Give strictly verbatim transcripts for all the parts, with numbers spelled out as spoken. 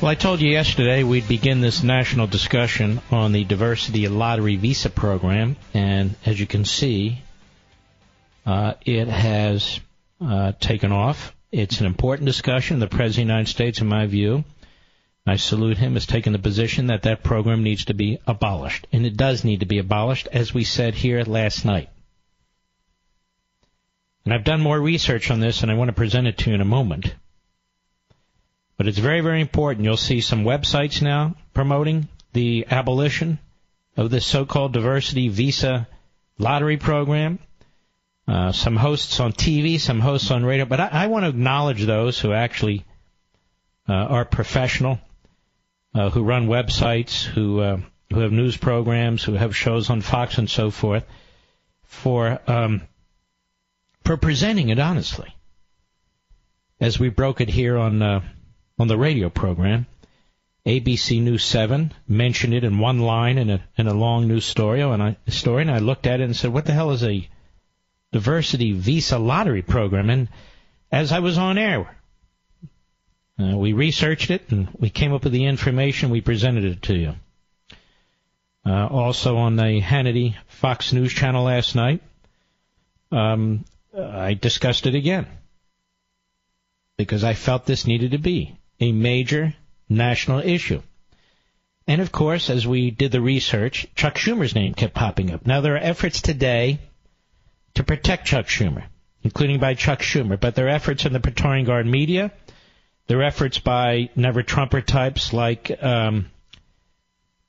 Well, I told you yesterday we'd begin this national discussion on the diversity lottery visa program, and as you can see, uh, it has uh, taken off. It's an important discussion. The President of the United States, in my view, I salute him, has taken the position that that program needs to be abolished, and it does need to be abolished, as we said here last night. And I've done more research on this, and I want to present it to you in a moment. But it's very, very important. You'll see some websites now promoting the abolition of this so-called diversity visa lottery program. Uh, some hosts on T V, some hosts on radio. But I, I want to acknowledge those who actually uh, are professional, uh, who run websites, who uh, who have news programs, who have shows on Fox and so forth, for um, for presenting it honestly, as we broke it here on. Uh, On the radio program, A B C News seven mentioned it in one line in a, in a long news story, and I, story, and I looked at it and said, what the hell is a diversity visa lottery program? And as I was on air, uh, we researched it, and we came up with the information. We presented it to you. Uh, also on the Hannity Fox News channel last night, um, I discussed it again because I felt this needed to be a major national issue. And, of course, as we did the research, Chuck Schumer's name kept popping up. Now, there are efforts today to protect Chuck Schumer, including by Chuck Schumer, but there are efforts in the Praetorian Guard media. There are efforts by never-Trumper types like um,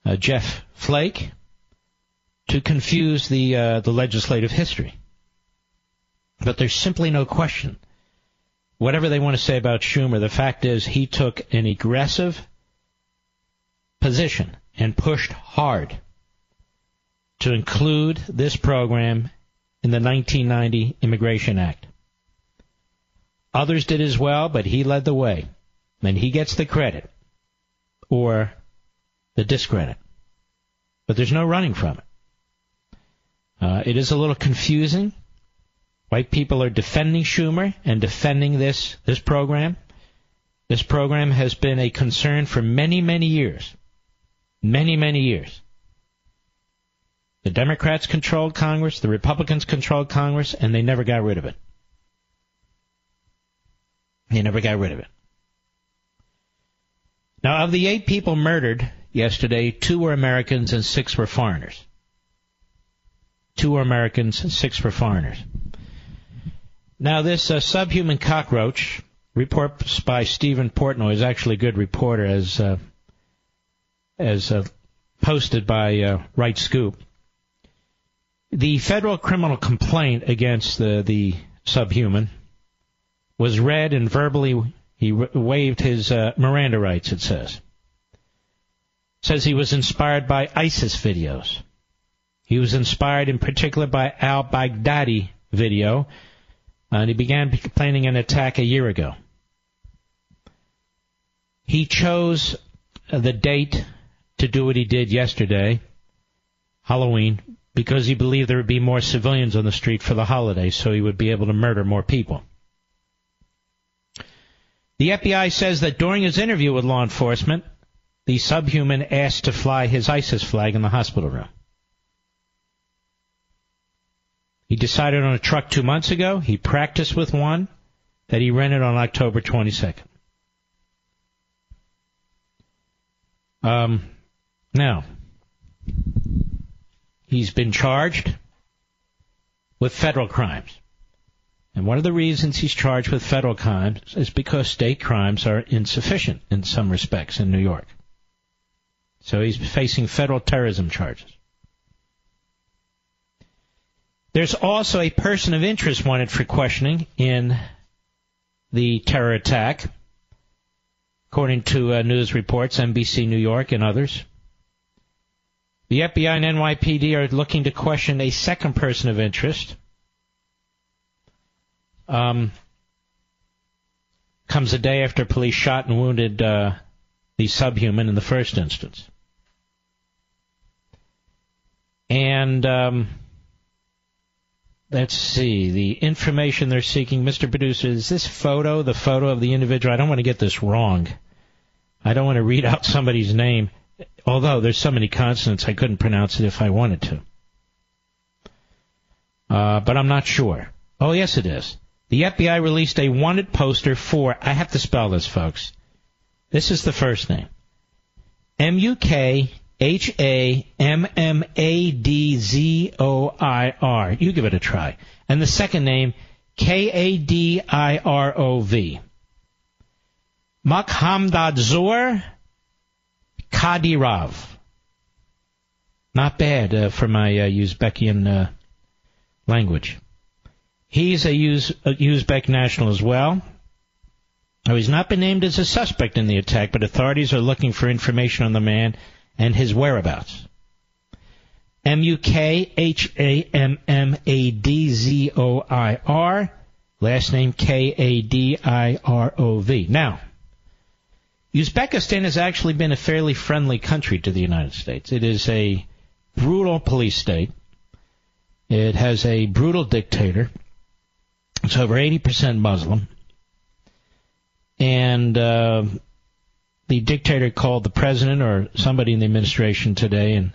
uh, Jeff Flake to confuse the uh, the legislative history. But there's simply no question. Whatever they want to say about Schumer, the fact is he took an aggressive position and pushed hard to include this program in the nineteen ninety Immigration Act. Others did as well, but he led the way. And he gets the credit or the discredit. But there's no running from it. Uh, it is a little confusing. White people are defending Schumer and defending this, this program. This program has been a concern for many, many years. Many, many years. The Democrats controlled Congress, the Republicans controlled Congress, and they never got rid of it. They never got rid of it. Now, of the eight people murdered yesterday, two were Americans and six were foreigners. Two were Americans and six were foreigners. Now, this uh, subhuman cockroach, reports by Stephen Portnoy, is actually a good reporter, as uh, as uh, posted by uh, Right Scoop. The federal criminal complaint against the, the subhuman was read and verbally he w- waived his uh, Miranda rights, it says. It says he was inspired by ISIS videos. He was inspired in particular by al-Baghdadi video. Uh, and he began planning an attack a year ago. He chose the date to do what he did yesterday, Halloween, because he believed there would be more civilians on the street for the holiday, so he would be able to murder more people. The F B I says that during his interview with law enforcement, the subhuman asked to fly his ISIS flag in the hospital room. He decided on a truck two months ago. He practiced with one that he rented on October twenty-second. Um, now, he's been charged with federal crimes. And one of the reasons he's charged with federal crimes is because state crimes are insufficient in some respects in New York. So he's facing federal terrorism charges. There's also a person of interest wanted for questioning in the terror attack according to uh, news reports, N B C New York and others. The F B I and N Y P D are looking to question a second person of interest. Um, comes a day after police shot and wounded uh, the subhuman in the first instance. And um, let's see, the information they're seeking, Mister Producer, is this photo, the photo of the individual? I don't want to get this wrong. I don't want to read out somebody's name, although there's so many consonants I couldn't pronounce it if I wanted to. Uh, but I'm not sure. Oh, yes, it is. The F B I released a wanted poster for, I have to spell this, folks. This is the first name. M U K H A M M A D Z O I R. You give it a try. And the second name, K A D I R O V. Mukhammat Zoir Kadirov. Not bad uh, for my uh, Uzbekian uh, language. He's a Uz- uh, Uzbek national as well. Now, he's not been named as a suspect in the attack, but authorities are looking for information on the man and his whereabouts. M U K H A M M A D Z O I R, last name K A D I R O V. Now, Uzbekistan has actually been a fairly friendly country to the United States. It is a brutal police state. It has a brutal dictator. It's over eighty percent Muslim. And uh, the dictator called the president or somebody in the administration today and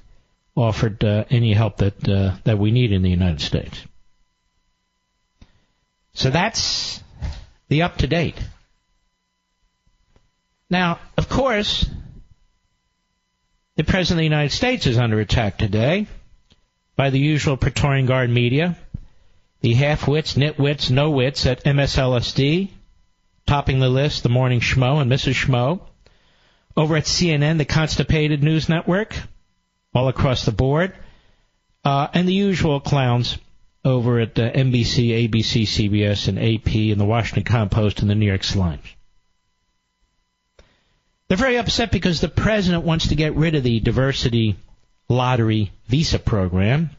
offered uh, any help that uh, that we need in the United States. So that's the up-to-date. Now, of course, the president of the United States is under attack today by the usual Praetorian Guard media, the half-wits, nitwits, no-wits at M S L S D, topping the list, the Morning Schmo and Missus Schmo. Over at C N N, the Constipated News Network, all across the board. Uh, and the usual clowns over at uh, N B C, A B C, C B S, and A P, and the Washington Compost, and the New York Slimes. They're very upset because the president wants to get rid of the diversity lottery visa program,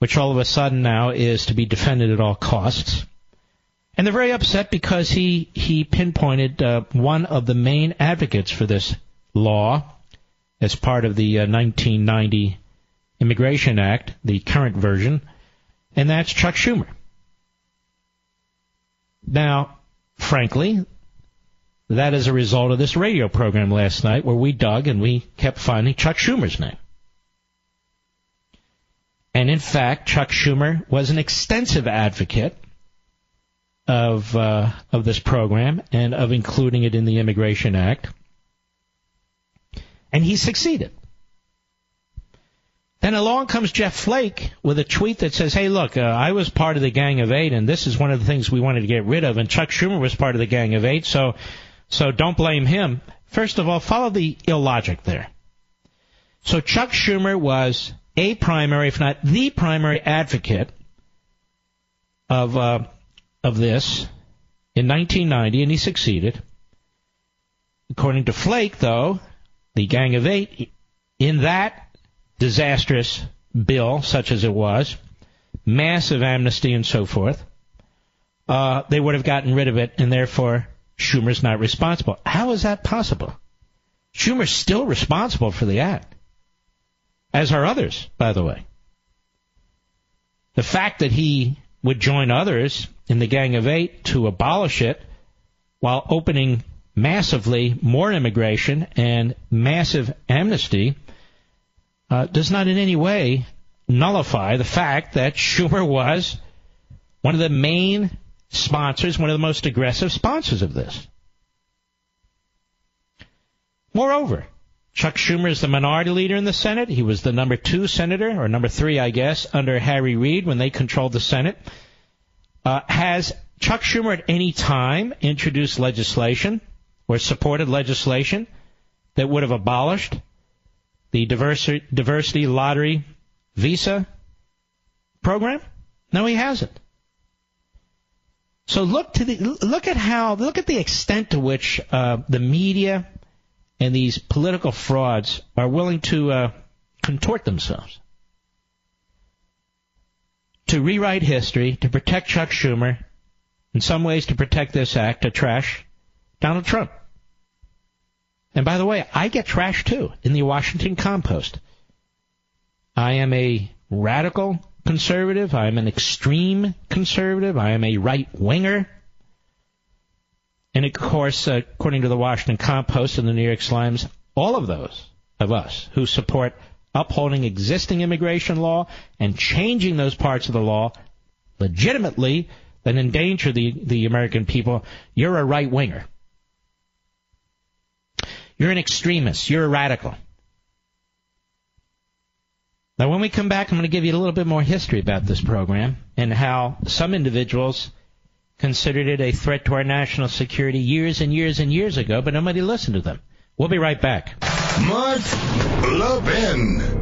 which all of a sudden now is to be defended at all costs. And they're very upset because he, he pinpointed uh, one of the main advocates for this law as part of the uh, nineteen ninety Immigration Act, the current version, and that's Chuck Schumer. Now, frankly, that is a result of this radio program last night where we dug and we kept finding Chuck Schumer's name. And in fact, Chuck Schumer was an extensive advocate of uh, of this program and of including it in the Immigration Act. And he succeeded. Then along comes Jeff Flake with a tweet that says, hey, look, uh, I was part of the Gang of Eight, and this is one of the things we wanted to get rid of, and Chuck Schumer was part of the Gang of Eight, so so don't blame him. First of all, follow the illogic there. So Chuck Schumer was a primary, if not the primary advocate of uh, of this in nineteen ninety, and he succeeded. According to Flake, though, the Gang of Eight, in that disastrous bill, such as it was, massive amnesty and so forth, uh, they would have gotten rid of it, and therefore Schumer's not responsible. How is that possible? Schumer's still responsible for the act, as are others, by the way. The fact that he would join others in the Gang of Eight to abolish it while opening massively more immigration and massive amnesty uh, does not in any way nullify the fact that Schumer was one of the main sponsors, one of the most aggressive sponsors of this. Moreover, Chuck Schumer is the minority leader in the Senate. He was the number two senator, or number three, I guess, under Harry Reid when they controlled the Senate. Uh, has Chuck Schumer at any time introduced legislation or supported legislation that would have abolished the diversity, diversity lottery visa program? No, he hasn't. So look to the look at how look at the extent to which uh, the media and these political frauds are willing to uh, contort themselves to rewrite history, to protect Chuck Schumer, in some ways to protect this act, to trash Donald Trump. And by the way, I get trashed too in the Washington Compost. I am a radical conservative. I am an extreme conservative. I am a right-winger. And of course, uh, according to the Washington Compost and the New York Slimes, all of those of us who support upholding existing immigration law and changing those parts of the law legitimately that endanger the, the American people, you're a right-winger. You're an extremist. You're a radical. Now, when we come back, I'm going to give you a little bit more history about this program and how some individuals considered it a threat to our national security years and years and years ago, but nobody listened to them. We'll be right back. Mark Levin.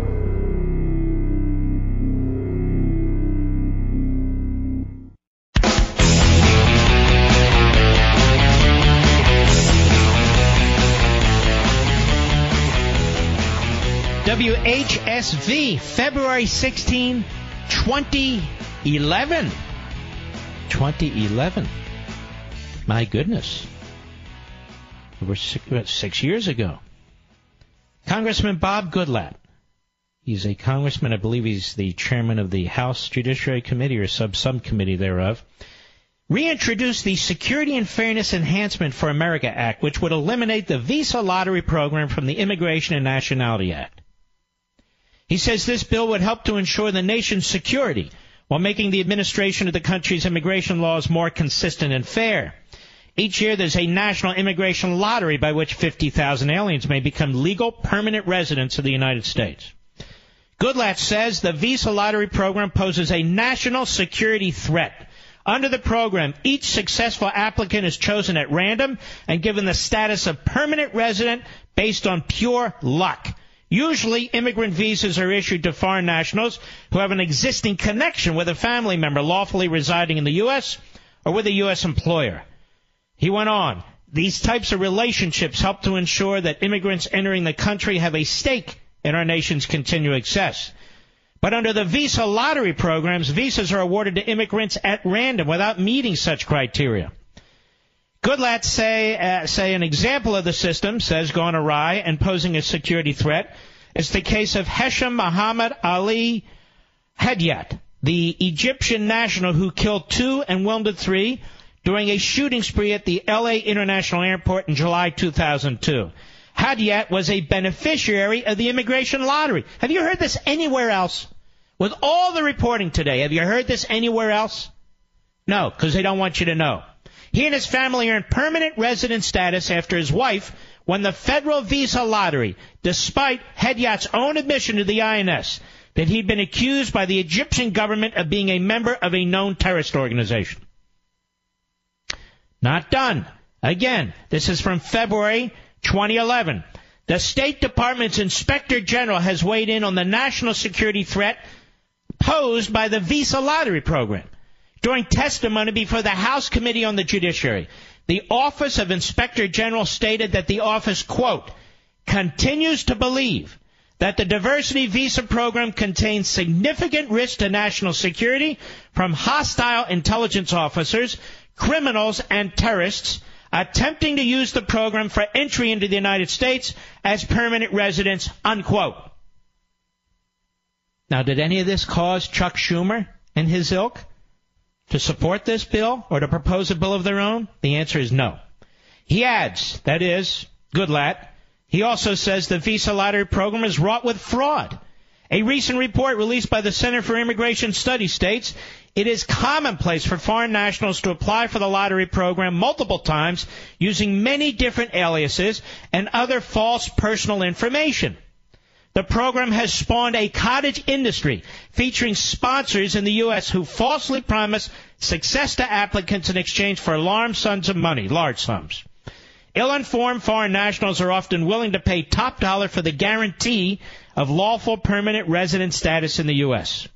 W H S V, February sixteenth, twenty eleven. twenty eleven. My goodness. Over six, six years ago. Congressman Bob Goodlatte. He's a congressman. I believe he's the chairman of the House Judiciary Committee or sub subcommittee thereof. Reintroduced the Security and Fairness Enhancement for America Act, which would eliminate the visa lottery program from the Immigration and Nationality Act. He says this bill would help to ensure the nation's security while making the administration of the country's immigration laws more consistent and fair. Each year there's a national immigration lottery by which fifty thousand aliens may become legal permanent residents of the United States. Goodlatte says the visa lottery program poses a national security threat. Under the program, each successful applicant is chosen at random and given the status of permanent resident based on pure luck. Usually, immigrant visas are issued to foreign nationals who have an existing connection with a family member lawfully residing in the U S or with a U S employer. He went on, these types of relationships help to ensure that immigrants entering the country have a stake in our nation's continued success. But under the visa lottery programs, visas are awarded to immigrants at random without meeting such criteria. Goodlatte say, uh, say an example of the system, says, gone awry and posing a security threat is the case of Hesham Mohammed Ali Hadayet, the Egyptian national who killed two and wounded three during a shooting spree at the L A International Airport in July two thousand two. Hadayet was a beneficiary of the immigration lottery. Have you heard this anywhere else? With all the reporting today, have you heard this anywhere else? No, because they don't want you to know. He and his family earned permanent resident status after his wife won the federal visa lottery, despite Hadayet's own admission to the I N S that he'd been accused by the Egyptian government of being a member of a known terrorist organization. Not done. Again, this is from February twenty eleven. The State Department's Inspector General has weighed in on the national security threat posed by the visa lottery program. During testimony before the House Committee on the Judiciary, the Office of Inspector General stated that the office, quote, continues to believe that the diversity visa program contains significant risk to national security from hostile intelligence officers, criminals, and terrorists attempting to use the program for entry into the United States as permanent residents, unquote. Now, did any of this cause Chuck Schumer and his ilk to support this bill or to propose a bill of their own? The answer is no. He adds, that is, Goodlatte, he also says the visa lottery program is wrought with fraud. A recent report released by the Center for Immigration Studies states it is commonplace for foreign nationals to apply for the lottery program multiple times using many different aliases and other false personal information. The program has spawned a cottage industry featuring sponsors in the U S who falsely promise success to applicants in exchange for large sums of money, large sums. Ill-informed foreign nationals are often willing to pay top dollar for the guarantee of lawful permanent resident status in the U S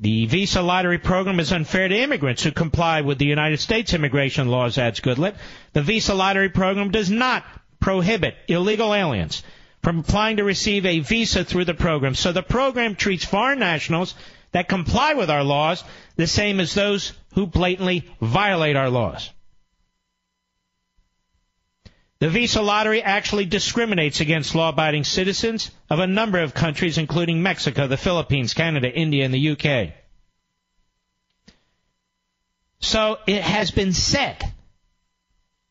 The visa lottery program is unfair to immigrants who comply with the United States immigration laws, adds Goodlatte. The visa lottery program does not prohibit illegal aliens from applying to receive a visa through the program. So the program treats foreign nationals that comply with our laws the same as those who blatantly violate our laws. The visa lottery actually discriminates against law-abiding citizens of a number of countries, including Mexico, the Philippines, Canada, India, and the U K. So it has been said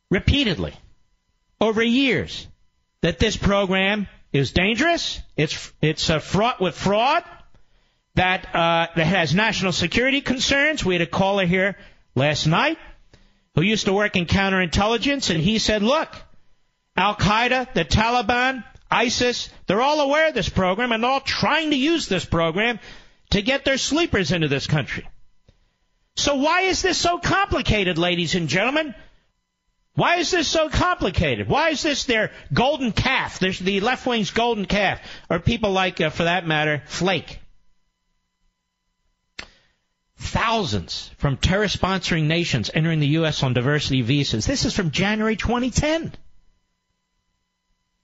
repeatedly over years that this program is dangerous, it's it's uh, fraught with fraud, that, uh, that has national security concerns. We had a caller here last night who used to work in counterintelligence, and he said, look, Al-Qaeda, the Taliban, ISIS, they're all aware of this program and they're all trying to use this program to get their sleepers into this country. So why is this so complicated, ladies and gentlemen? Why is this so complicated? Why is this their golden calf, this, the left wing's golden calf, or people like, uh, for that matter, Flake? Thousands from terror-sponsoring nations entering the U S on diversity visas. This is from January twenty ten.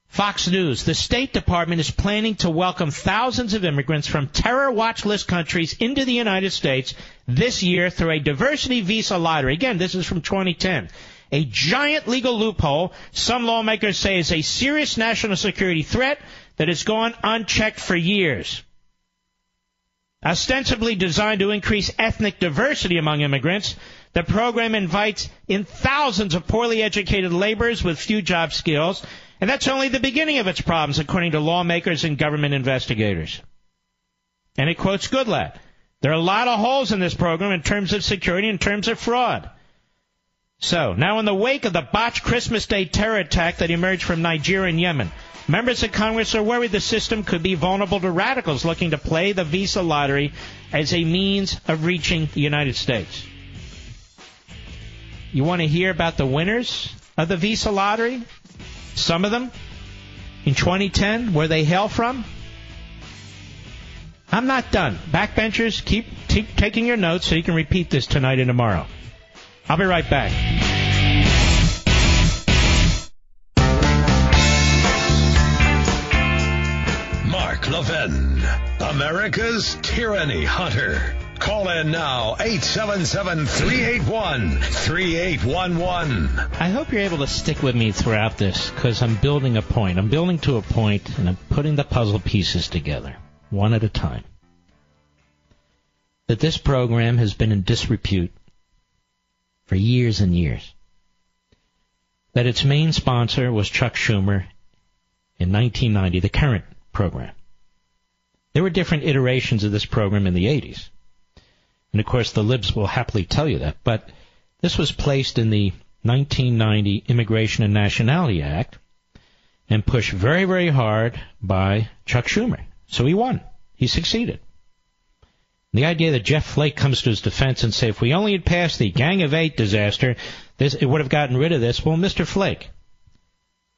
Fox News, the State Department is planning to welcome thousands of immigrants from terror watch list countries into the United States this year through a diversity visa lottery. Again, this is from twenty ten. A giant legal loophole, some lawmakers say, is a serious national security threat that has gone unchecked for years. Ostensibly designed to increase ethnic diversity among immigrants, the program invites in thousands of poorly educated laborers with few job skills, and that's only the beginning of its problems, according to lawmakers and government investigators. And it quotes Goodlatte. There are a lot of holes in this program in terms of security, in terms of fraud. So, now in the wake of the botched Christmas Day terror attack that emerged from Nigeria and Yemen, members of Congress are worried the system could be vulnerable to radicals looking to play the visa lottery as a means of reaching the United States. You want to hear about the winners of the visa lottery? Some of them in twenty ten, where they hail from? I'm not done. Backbenchers, keep, keep taking your notes so you can repeat this tonight and tomorrow. I'll be right back. Mark Levin, America's tyranny hunter. Call in now, eight seven seven, three eight one, three eight one one. I hope you're able to stick with me throughout this, because I'm building a point. I'm building to a point, and I'm putting the puzzle pieces together, one at a time. That this program has been in disrepute for years and years. That its main sponsor was Chuck Schumer in nineteen ninety, the current program. There were different iterations of this program in the eighties. And, of course, the libs will happily tell you that. But this was placed in the nineteen ninety Immigration and Nationality Act and pushed very, very hard by Chuck Schumer. So he won. He succeeded. The idea that Jeff Flake comes to his defense and say, if we only had passed the Gang of Eight disaster, this, it would have gotten rid of this. Well, Mister Flake,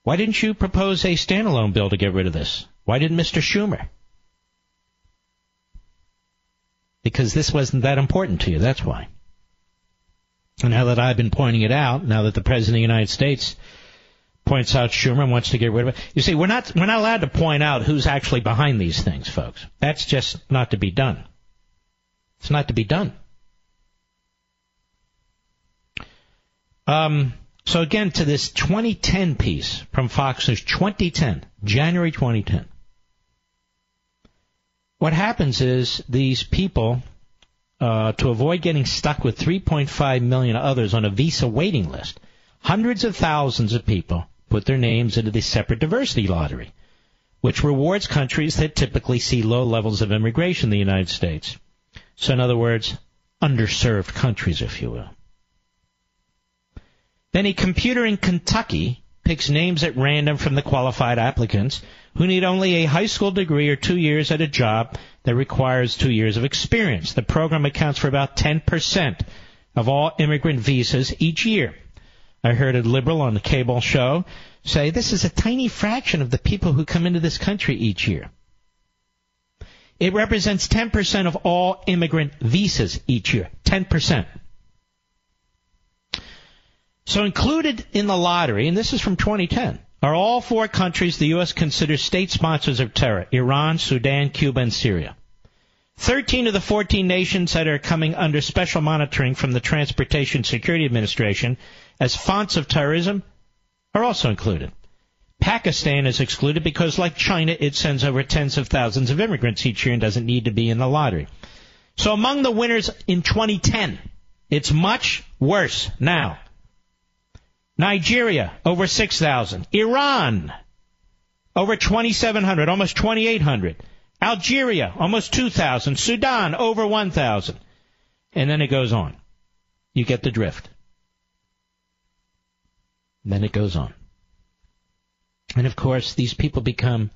why didn't you propose a standalone bill to get rid of this? Why didn't Mister Schumer? Because this wasn't that important to you, that's why. And now that I've been pointing it out, now that the President of the United States points out Schumer and wants to get rid of it. You see, we're not we're not allowed to point out who's actually behind these things, folks. That's just not to be done. It's not to be done. Um, so again, to this twenty ten piece from Fox News, twenty ten, January twenty ten. What happens is these people, uh, to avoid getting stuck with three point five million others on a visa waiting list, hundreds of thousands of people put their names into the separate diversity lottery, which rewards countries that typically see low levels of immigration in the United States. So in other words, underserved countries, if you will. Then a computer in Kentucky picks names at random from the qualified applicants who need only a high school degree or two years at a job that requires two years of experience. The program accounts for about ten percent of all immigrant visas each year. I heard a liberal on the cable show say this is a tiny fraction of the people who come into this country each year. It represents ten percent of all immigrant visas each year, ten percent. So included in the lottery, and this is from twenty ten, are all four countries the U S considers state sponsors of terror, Iran, Sudan, Cuba, and Syria. Thirteen of the fourteen nations that are coming under special monitoring from the Transportation Security Administration as fonts of terrorism are also included. Pakistan is excluded because, like China, it sends over tens of thousands of immigrants each year and doesn't need to be in the lottery. So among the winners in twenty ten, it's much worse now. Nigeria, over six thousand. Iran, over twenty-seven hundred, almost twenty-eight hundred. Algeria, almost two thousand. Sudan, over one thousand. And then it goes on. You get the drift. And then it goes on. And, of course, these people become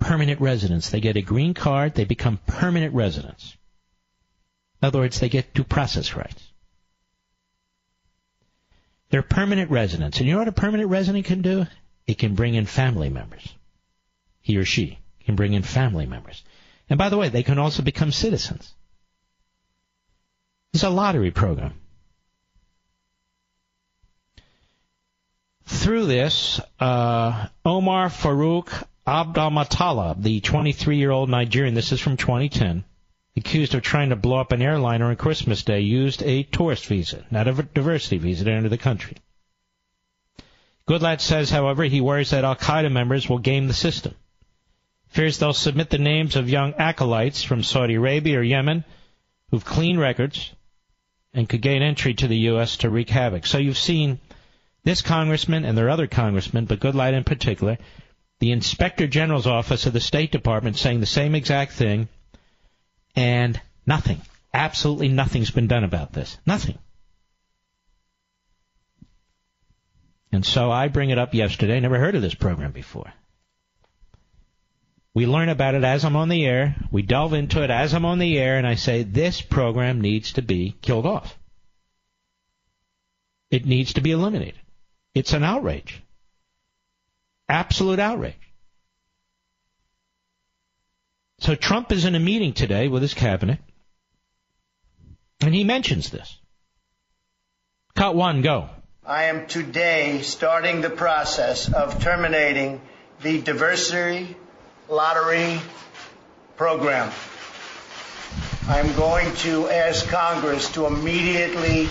permanent residents. They get a green card. They become permanent residents. In other words, they get due process rights. They're permanent residents. And you know what a permanent resident can do? It can bring in family members. He or she can bring in family members. And, by the way, they can also become citizens. It's a lottery program. Through this, uh, Omar Farouk Abdelmatala, the twenty-three-year-old Nigerian, this is from twenty ten, accused of trying to blow up an airliner on Christmas Day, used a tourist visa, not a diversity visa, to enter the country. Goodlatte says, however, he worries that al-Qaeda members will game the system. Fears they'll submit the names of young acolytes from Saudi Arabia or Yemen who've clean records and could gain entry to the U S to wreak havoc. So you've seen this congressman and their other congressmen, but Goodlatte in particular, the Inspector General's office of the State Department saying the same exact thing, and nothing, absolutely nothing's been done about this. Nothing. And so I bring it up yesterday. Never heard of this program before. We learn about it as I'm on the air. We delve into it as I'm on the air, and I say this program needs to be killed off. It needs to be eliminated. It's an outrage. Absolute outrage. So Trump is in a meeting today with his cabinet, and he mentions this. Cut one, go. I am today starting the process of terminating the diversity lottery program. I am going to ask Congress to immediately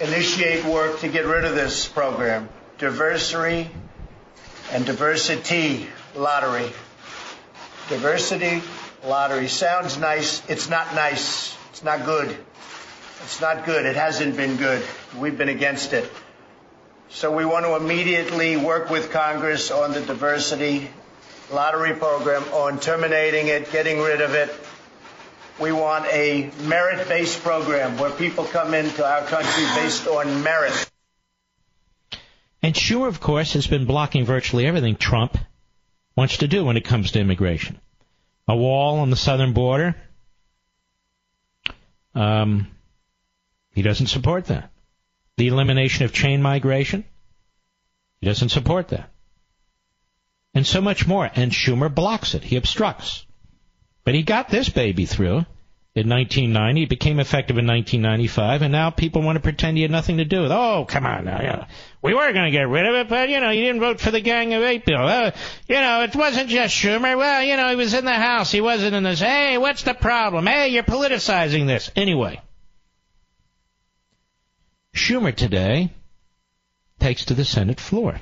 initiate work to get rid of this program. Diversity and diversity lottery. Diversity lottery sounds nice. It's not nice. It's not good. It's not good. It hasn't been good. We've been against it. So we want to immediately work with Congress on the diversity lottery program, on terminating it, getting rid of it. We want a merit-based program where people come into our country based on merit. And Schumer, of course, has been blocking virtually everything Trump wants to do when it comes to immigration. A wall on the southern border. Um, he doesn't support that. The elimination of chain migration. He doesn't support that. And so much more. And Schumer blocks it. He obstructs. But he got this baby through in nineteen ninety. It became effective in nineteen ninety-five, and now people want to pretend he had nothing to do with it. Oh, come on now. You know, we were going to get rid of it, but, you know, you didn't vote for the Gang of Eight bill. Uh, you know, it wasn't just Schumer. Well, you know, he was in the House. He wasn't in this. Hey, what's the problem? Hey, you're politicizing this. Anyway, Schumer today takes to the Senate floor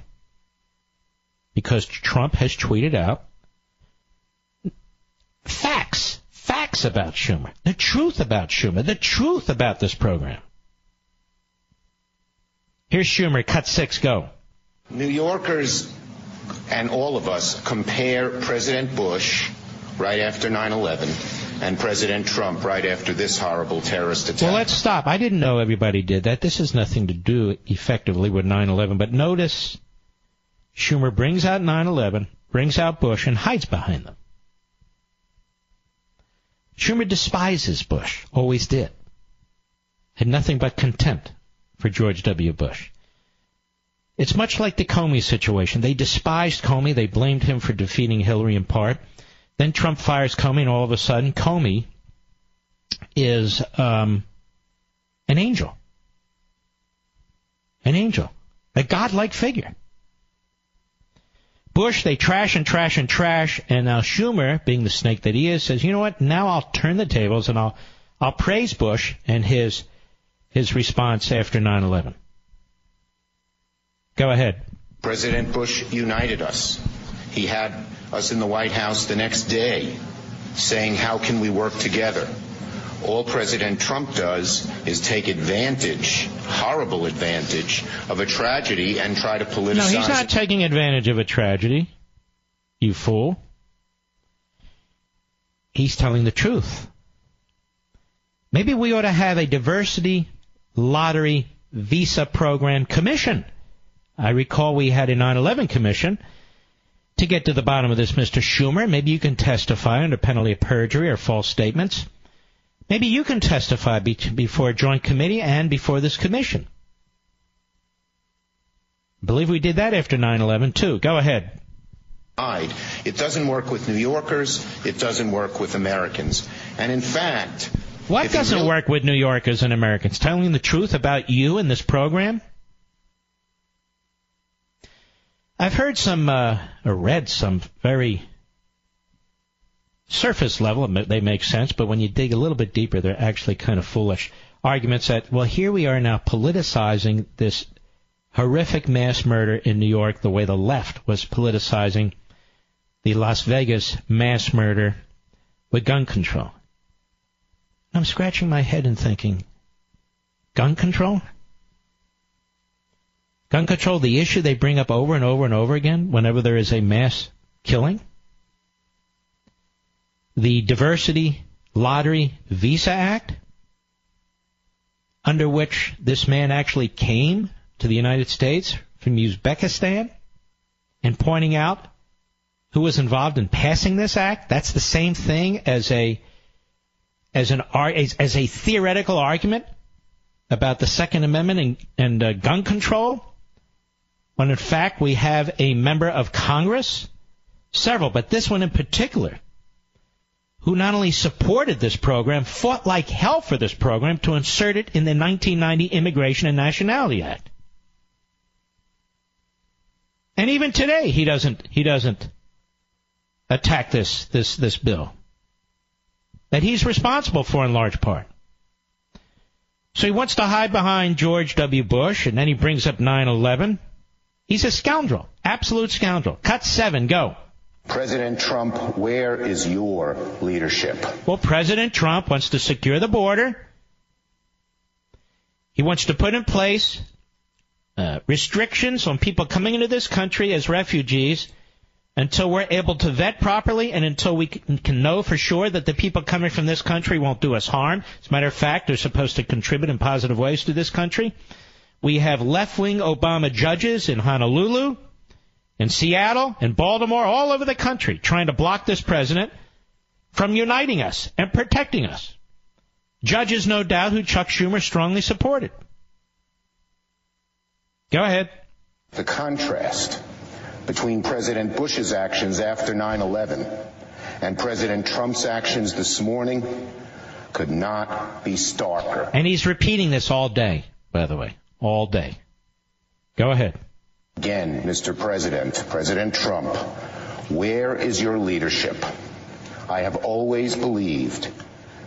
because Trump has tweeted out Facts, facts about Schumer, the truth about Schumer, the truth about this program. Here's Schumer, cut six, go. New Yorkers and all of us compare President Bush right after nine eleven and President Trump right after this horrible terrorist attack. Well, let's stop. I didn't know everybody did that. This has nothing to do effectively with nine eleven, but notice Schumer brings out nine eleven, brings out Bush, and hides behind them. Schumer despises Bush, always did. Had nothing but contempt for George W. Bush. It's much like the Comey situation. They despised Comey. They blamed him for defeating Hillary in part. Then Trump fires Comey, and all of a sudden Comey is um, an angel. An angel. A godlike figure. Bush, they trash and trash and trash, and now Schumer, being the snake that he is, says, you know what, now I'll turn the tables and I'll I'll praise Bush and his his response after nine eleven. Go ahead. President Bush united us. He had us in the White House the next day saying, how can we work together? All President Trump does is take advantage, horrible advantage, of a tragedy and try to politicize it. No, he's not taking advantage of a tragedy, you fool. He's telling the truth. Maybe we ought to have a diversity lottery visa program commission. I recall we had a nine eleven commission to get to the bottom of this, Mister Schumer. Maybe you can testify under penalty of perjury or false statements. Maybe you can testify be- before a joint committee and before this commission. I believe we did that after nine eleven, too. Go ahead. It doesn't work with New Yorkers. It doesn't work with Americans. And in fact... What doesn't really- work with New Yorkers and Americans? Telling the truth about you and this program? I've heard some, uh, or read some very... surface level, they make sense, but when you dig a little bit deeper, they're actually kind of foolish arguments that, well, here we are now politicizing this horrific mass murder in New York the way the left was politicizing the Las Vegas mass murder with gun control. I'm scratching my head and thinking, gun control? Gun control, the issue they bring up over and over and over again whenever there is a mass killing? The Diversity Lottery Visa Act, under which this man actually came to the United States from Uzbekistan, and pointing out who was involved in passing this act. That's the same thing as a as an as a theoretical argument about the Second Amendment and, and uh, gun control, when in fact we have a member of Congress, several, but this one in particular, who not only supported this program, fought like hell for this program to insert it in the nineteen ninety Immigration and Nationality Act. And even today, he doesn't he doesn't attack this this this bill that he's responsible for in large part. So he wants to hide behind George W. Bush, and then he brings up nine eleven. He's a scoundrel, absolute scoundrel. Cut seven, go. President Trump, where is your leadership? Well, President Trump wants to secure the border. He wants to put in place uh, restrictions on people coming into this country as refugees until we're able to vet properly and until we can, can know for sure that the people coming from this country won't do us harm. As a matter of fact, they're supposed to contribute in positive ways to this country. We have left-wing Obama judges in Honolulu, in Seattle, in Baltimore, all over the country, trying to block this president from uniting us and protecting us. Judges, no doubt, who Chuck Schumer strongly supported. Go ahead. The contrast between President Bush's actions after nine eleven and President Trump's actions this morning could not be starker. And he's repeating this all day, by the way, all day. Go ahead. Again, Mister President, President Trump, where is your leadership? I have always believed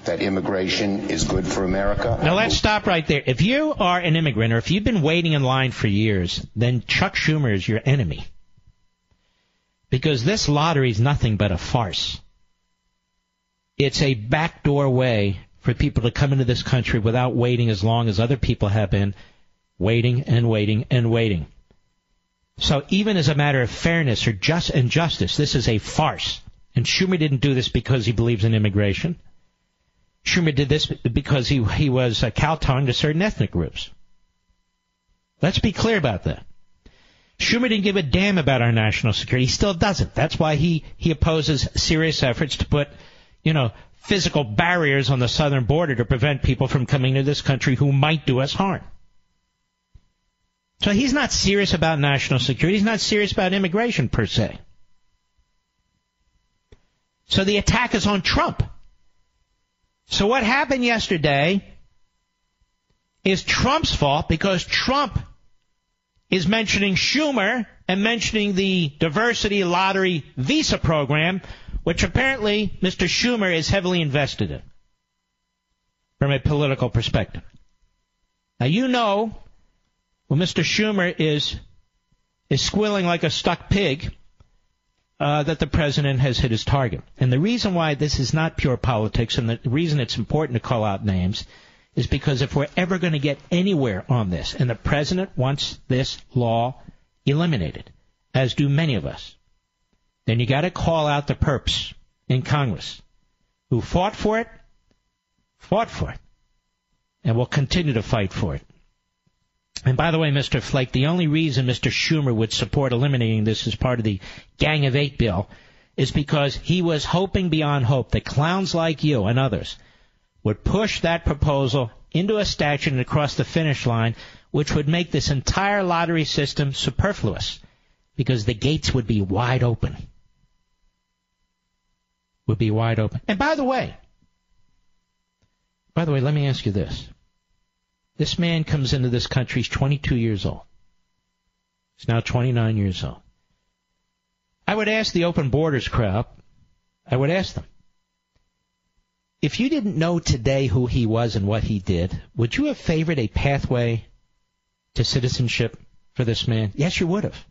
that immigration is good for America. Now let's stop right there. If you are an immigrant or if you've been waiting in line for years, then Chuck Schumer is your enemy. Because this lottery is nothing but a farce. It's a backdoor way for people to come into this country without waiting as long as other people have been waiting and waiting and waiting. So even as a matter of fairness or just and justice, this is a farce. And Schumer didn't do this because he believes in immigration. Schumer did this because he he was uh, kowtowing to certain ethnic groups. Let's be clear about that. Schumer didn't give a damn about our national security. He still doesn't. That's why he, he opposes serious efforts to put, you know, physical barriers on the southern border to prevent people from coming to this country who might do us harm. So he's not serious about national security. He's not serious about immigration, per se. So the attack is on Trump. So what happened yesterday is Trump's fault because Trump is mentioning Schumer and mentioning the diversity lottery visa program, which apparently Mister Schumer is heavily invested in from a political perspective. Now, you know, when Mister Schumer is is squealing like a stuck pig, uh, that the president has hit his target. And the reason why this is not pure politics and the reason it's important to call out names is because if we're ever going to get anywhere on this, and the president wants this law eliminated, as do many of us, then you got to call out the perps in Congress who fought for it, fought for it, and will continue to fight for it. And by the way, Mister Flake, the only reason Mister Schumer would support eliminating this as part of the Gang of Eight bill is because he was hoping beyond hope that clowns like you and others would push that proposal into a statute and across the finish line, which would make this entire lottery system superfluous because the gates would be wide open. Would be wide open. And by the way, by the way, let me ask you this. This man comes into this country, he's twenty-two years old. He's now twenty-nine years old. I would ask the open borders crowd, I would ask them, if you didn't know today who he was and what he did, would you have favored a pathway to citizenship for this man? Yes, you would have.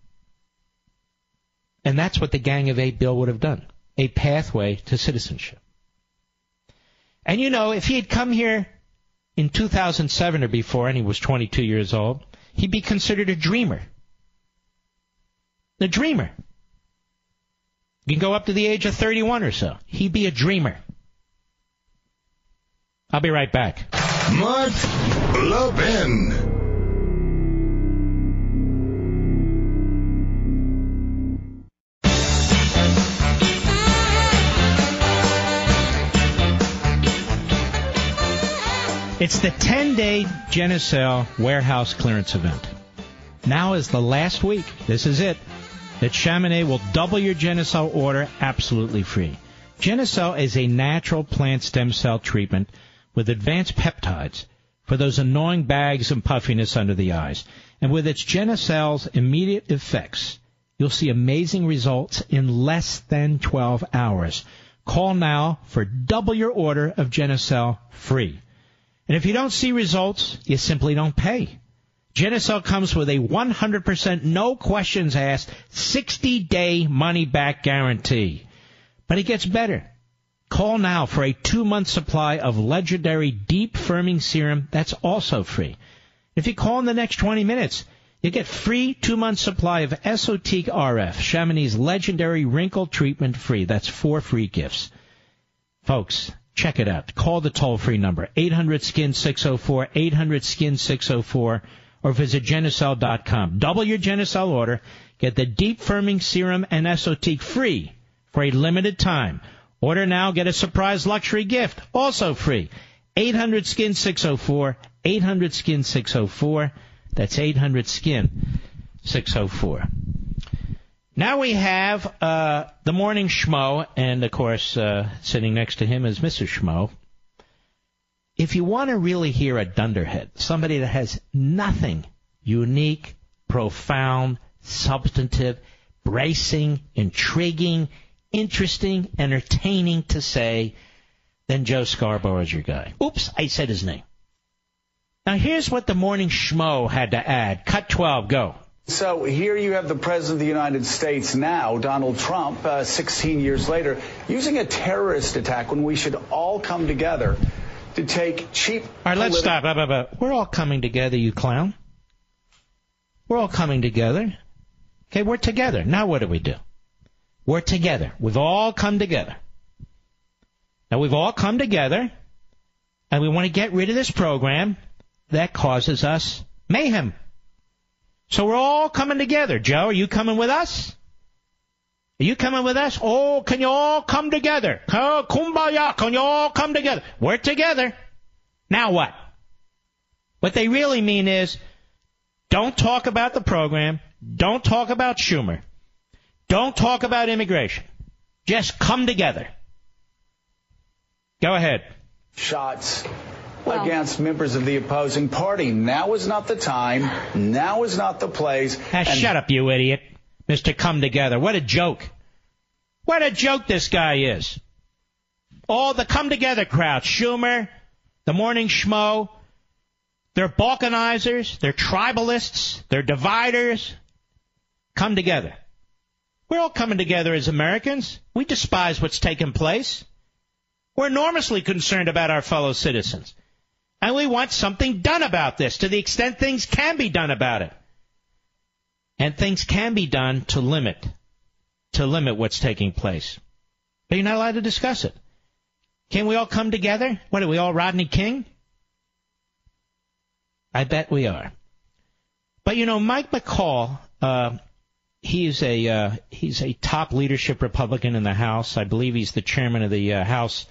And that's what the Gang of Eight bill would have done, a pathway to citizenship. And, you know, if he had come here in two thousand seven or before and he was twenty-two years old, he'd be considered a dreamer. A dreamer. You can go up to the age of thirty-one or so. He'd be a dreamer. I'll be right back. Mark Levin. It's the ten-day Genocell warehouse clearance event. Now is the last week, this is it, that Chaminade will double your Genocell order absolutely free. Genocell is a natural plant stem cell treatment with advanced peptides for those annoying bags and puffiness under the eyes. And with its Genocell's immediate effects, you'll see amazing results in less than twelve hours. Call now for double your order of Genocell free. And if you don't see results, you simply don't pay. Genocell comes with a one hundred percent no questions asked sixty-day money-back guarantee. But it gets better. Call now for a two-month supply of legendary deep firming serum that's also free. If you call in the next twenty minutes, you get free two-month supply of Esotique R F, Chamonix's legendary wrinkle treatment free. That's four free gifts. Folks, check it out. Call the toll-free number, eight hundred S K I N six oh four, eight hundred S K I N six oh four, or visit Genocell dot com. Double your Genocell order. Get the deep firming serum and Esotique free for a limited time. Order now, get a surprise luxury gift, also free. eight hundred S K I N six oh four, eight hundred S K I N six oh four. That's eight hundred S K I N six oh four. Now we have uh the morning schmo, and, of course, uh sitting next to him is Missus Schmo. If you want to really hear a dunderhead, somebody that has nothing unique, profound, substantive, bracing, intriguing, interesting, entertaining to say, then Joe Scarborough is your guy. Oops, I said his name. Now here's what the morning schmo had to add. Cut twelve, go. So here you have the President of the United States now, Donald Trump, uh, sixteen years later, using a terrorist attack when we should all come together to take cheap... All right, let's stop. Blah, blah, blah. We're all coming together, you clown. We're all coming together. Okay, we're together. Now what do we do? We're together. We've all come together. Now, we've all come together, and we want to get rid of this program that causes us mayhem. So we're all coming together. Joe, are you coming with us? Are you coming with us? Oh, can you all come together? Oh, kumbaya, can you all come together? We're together. Now what? What they really mean is, don't talk about the program. Don't talk about Schumer. Don't talk about immigration. Just come together. Go ahead. Shots well. against members of the opposing party. Now is not the time. Now is not the place. Now, and- shut up, you idiot, Mister Come Together. What a joke. What a joke this guy is. All the Come Together crowd, Schumer, the Morning Schmo, they're balkanizers, they're tribalists, they're dividers. Come together. We're all coming together as Americans. We despise what's taken place. We're enormously concerned about our fellow citizens. And we want something done about this to the extent things can be done about it. And things can be done to limit, to limit what's taking place. But you're not allowed to discuss it. Can we all come together? What, are we all Rodney King? I bet we are. But, you know, Mike McCall, uh, he's a uh, he's a top leadership Republican in the House. I believe he's the chairman of the uh, House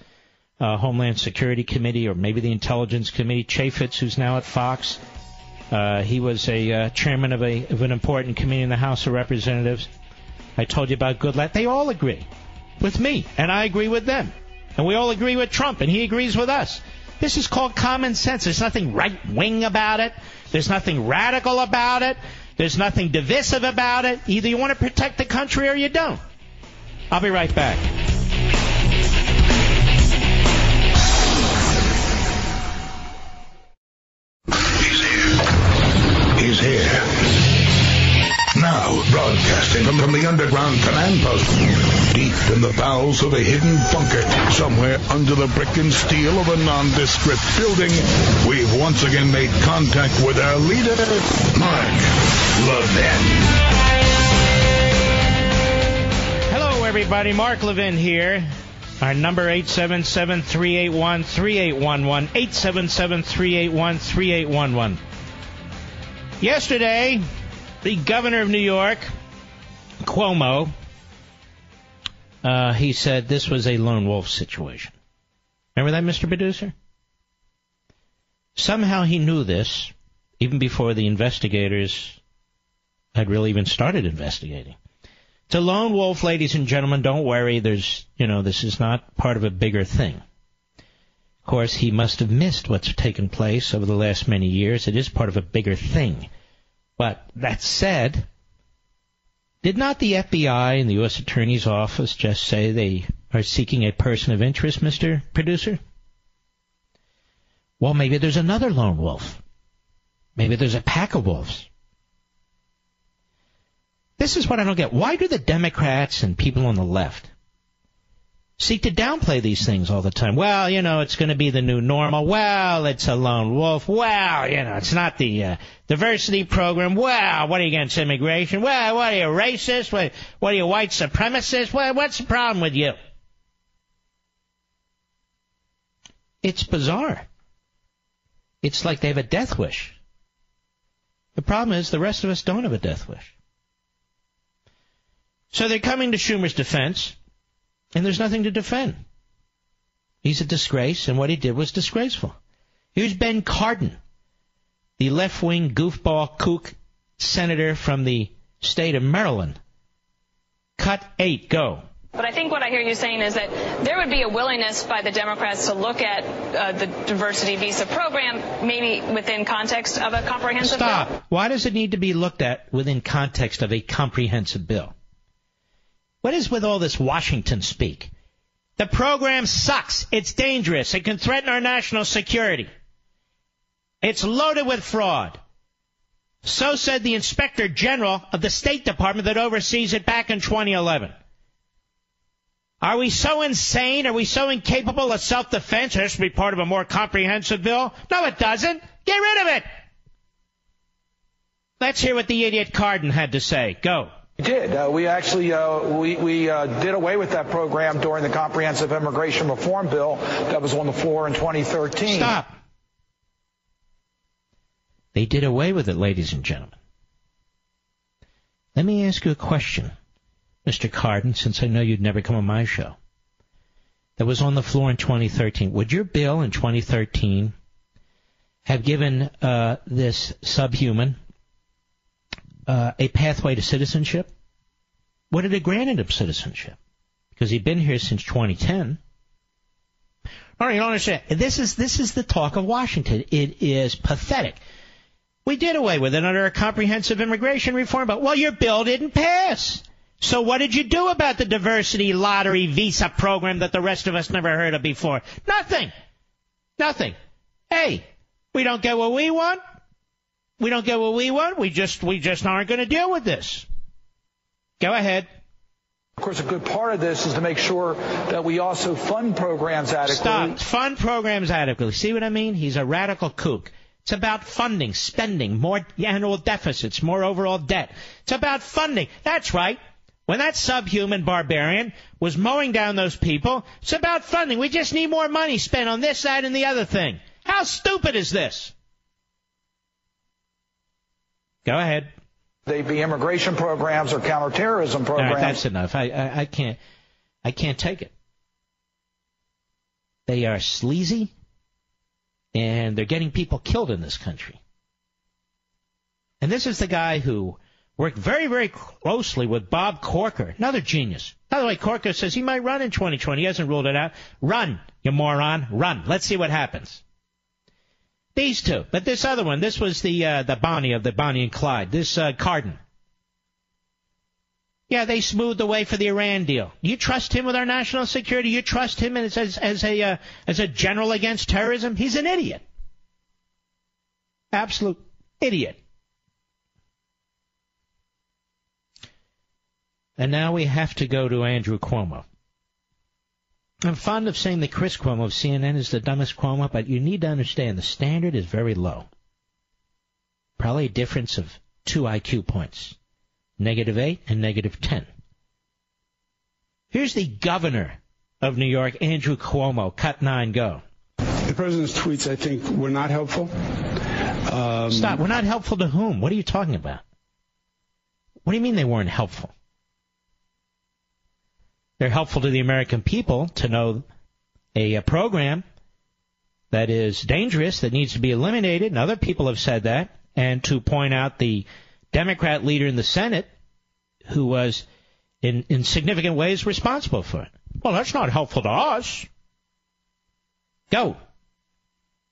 uh, Homeland Security Committee, or maybe the Intelligence Committee. Chaffetz, who's now at Fox, uh, he was a uh, chairman of a of an important committee in the House of Representatives. I told you about Goodlatte. They all agree with me, and I agree with them. And we all agree with Trump, and he agrees with us. This is called common sense. There's nothing right-wing about it. There's nothing radical about it. There's nothing divisive about it. Either you want to protect the country or you don't. I'll be right back. He's here. He's here. Now broadcasting from the underground command post. Deep in the bowels of a hidden bunker, somewhere under the brick and steel of a nondescript building, we've once again made contact with our leader, Mark Levin. Hello, everybody. Mark Levin here. Our number, eight seven seven, three eight one, three eight one one, eight seven seven, three eight one, three eight one one. Yesterday, the governor of New York, Cuomo, Uh, he said this was a lone wolf situation. Remember that, Mister Producer? Somehow he knew this even before the investigators had really even started investigating. It's a lone wolf, ladies and gentlemen. Don't worry. There's, you know, this is not part of a bigger thing. Of course, he must have missed what's taken place over the last many years. It is part of a bigger thing. But that said, did not the F B I and the U S Attorney's Office just say they are seeking a person of interest, Mister Producer? Well, maybe there's another lone wolf. Maybe there's a pack of wolves. This is what I don't get. Why do the Democrats and people on the left seek to downplay these things all the time? Well, you know, it's going to be the new normal. Well, it's a lone wolf. Well, you know, it's not the uh, diversity program. Well, what are you against immigration? Well, what are you, racist? What, what are you, white supremacist? Well, what's the problem with you? It's bizarre. It's like they have a death wish. The problem is the rest of us don't have a death wish. So they're coming to Schumer's defense. And there's nothing to defend. He's a disgrace, and what he did was disgraceful. Here's Ben Cardin, the left-wing goofball kook senator from the state of Maryland. Cut eight, go. But I think what I hear you saying is that there would be a willingness by the Democrats to look at uh, the diversity visa program, maybe within context of a comprehensive Stop. bill. Stop. Why does it need to be looked at within context of a comprehensive bill? What is with all this Washington speak? The program sucks. It's dangerous. It can threaten our national security. It's loaded with fraud. So said the Inspector General of the State Department that oversees it back in twenty eleven. Are we so insane? Are we so incapable of self-defense? This should be part of a more comprehensive bill. No, it doesn't. Get rid of it. Let's hear what the idiot Cardin had to say. Go. We did. Uh, we actually uh, we, we uh, did away with that program during the comprehensive immigration reform bill that was on the floor in twenty thirteen. Stop. They did away with it, ladies and gentlemen. Let me ask you a question, Mister Cardin, since I know you'd never come on my show. That was on the floor in twenty thirteen. Would your bill in twenty thirteen have given uh, this subhuman Uh, a pathway to citizenship? What did it grant him citizenship? Because he'd been here since twenty ten. All right, you don't understand. This is this is the talk of Washington. It is pathetic. We did away with it under a comprehensive immigration reform, but, well, your bill didn't pass. So what did you do about the diversity lottery visa program that the rest of us never heard of before? Nothing. Nothing. Hey, we don't get what we want. We don't get what we want. We just we just aren't going to deal with this. Go ahead. Of course, a good part of this is to make sure that we also fund programs adequately. Stop. Fund programs adequately. See what I mean? He's a radical kook. It's about funding, spending, more annual deficits, more overall debt. It's about funding. That's right. When that subhuman barbarian was mowing down those people, it's about funding. We just need more money spent on this, that, and the other thing. How stupid is this? Go ahead. They'd be immigration programs or counterterrorism programs. All right, that's enough. I, I, I can't I can't take it. They are sleazy, and they're getting people killed in this country. And this is the guy who worked very, very closely with Bob Corker, another genius. By the way, Corker says he might run in twenty twenty. He hasn't ruled it out. Run, you moron. Run. Let's see what happens. These two, but this other one, this was the uh, the Bonnie of the Bonnie and Clyde, this uh, Cardin. Yeah, they smoothed the way for the Iran deal. You trust him with our national security? You trust him as as, as a uh, as a general against terrorism? He's an idiot, absolute idiot. And now we have to go to Andrew Cuomo. I'm fond of saying that Chris Cuomo of C N N is the dumbest Cuomo, but you need to understand the standard is very low. Probably a difference of two I Q points, negative eight and negative ten. Here's the governor of New York, Andrew Cuomo, cut nine, go. The president's tweets, I think, were not helpful. Um, Stop. We're not helpful to whom? What are you talking about? What do you mean they weren't helpful? They're helpful to the American people to know a, a program that is dangerous, that needs to be eliminated, and other people have said that, and to point out the Democrat leader in the Senate who was in, in significant ways responsible for it. Well, that's not helpful to us. Go.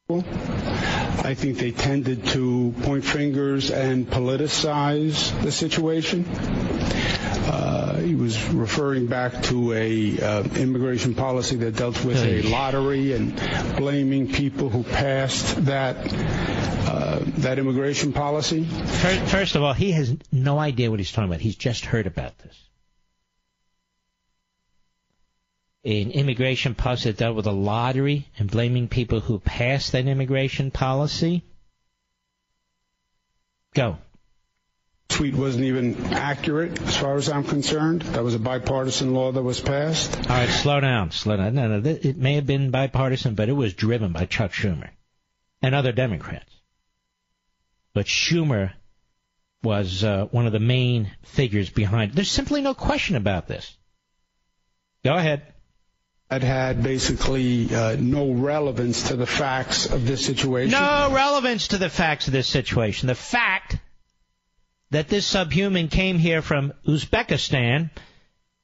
I think they tended to point fingers and politicize the situation. Uh, he was referring back to a uh, immigration policy that dealt with a lottery and blaming people who passed that uh, that immigration policy. First, first of all, he has no idea what he's talking about. He's just heard about this. An immigration policy that dealt with a lottery and blaming people who passed that immigration policy. Go. Tweet wasn't even accurate as far as I'm concerned. That was a bipartisan law that was passed. All right, slow down, slow down. No, no, th- it may have been bipartisan, but it was driven by Chuck Schumer and other Democrats. But Schumer was uh, one of the main figures behind. There's simply no question about this. Go ahead. That had basically uh, no relevance to the facts of this situation. No relevance to the facts of this situation. The fact that this subhuman came here from Uzbekistan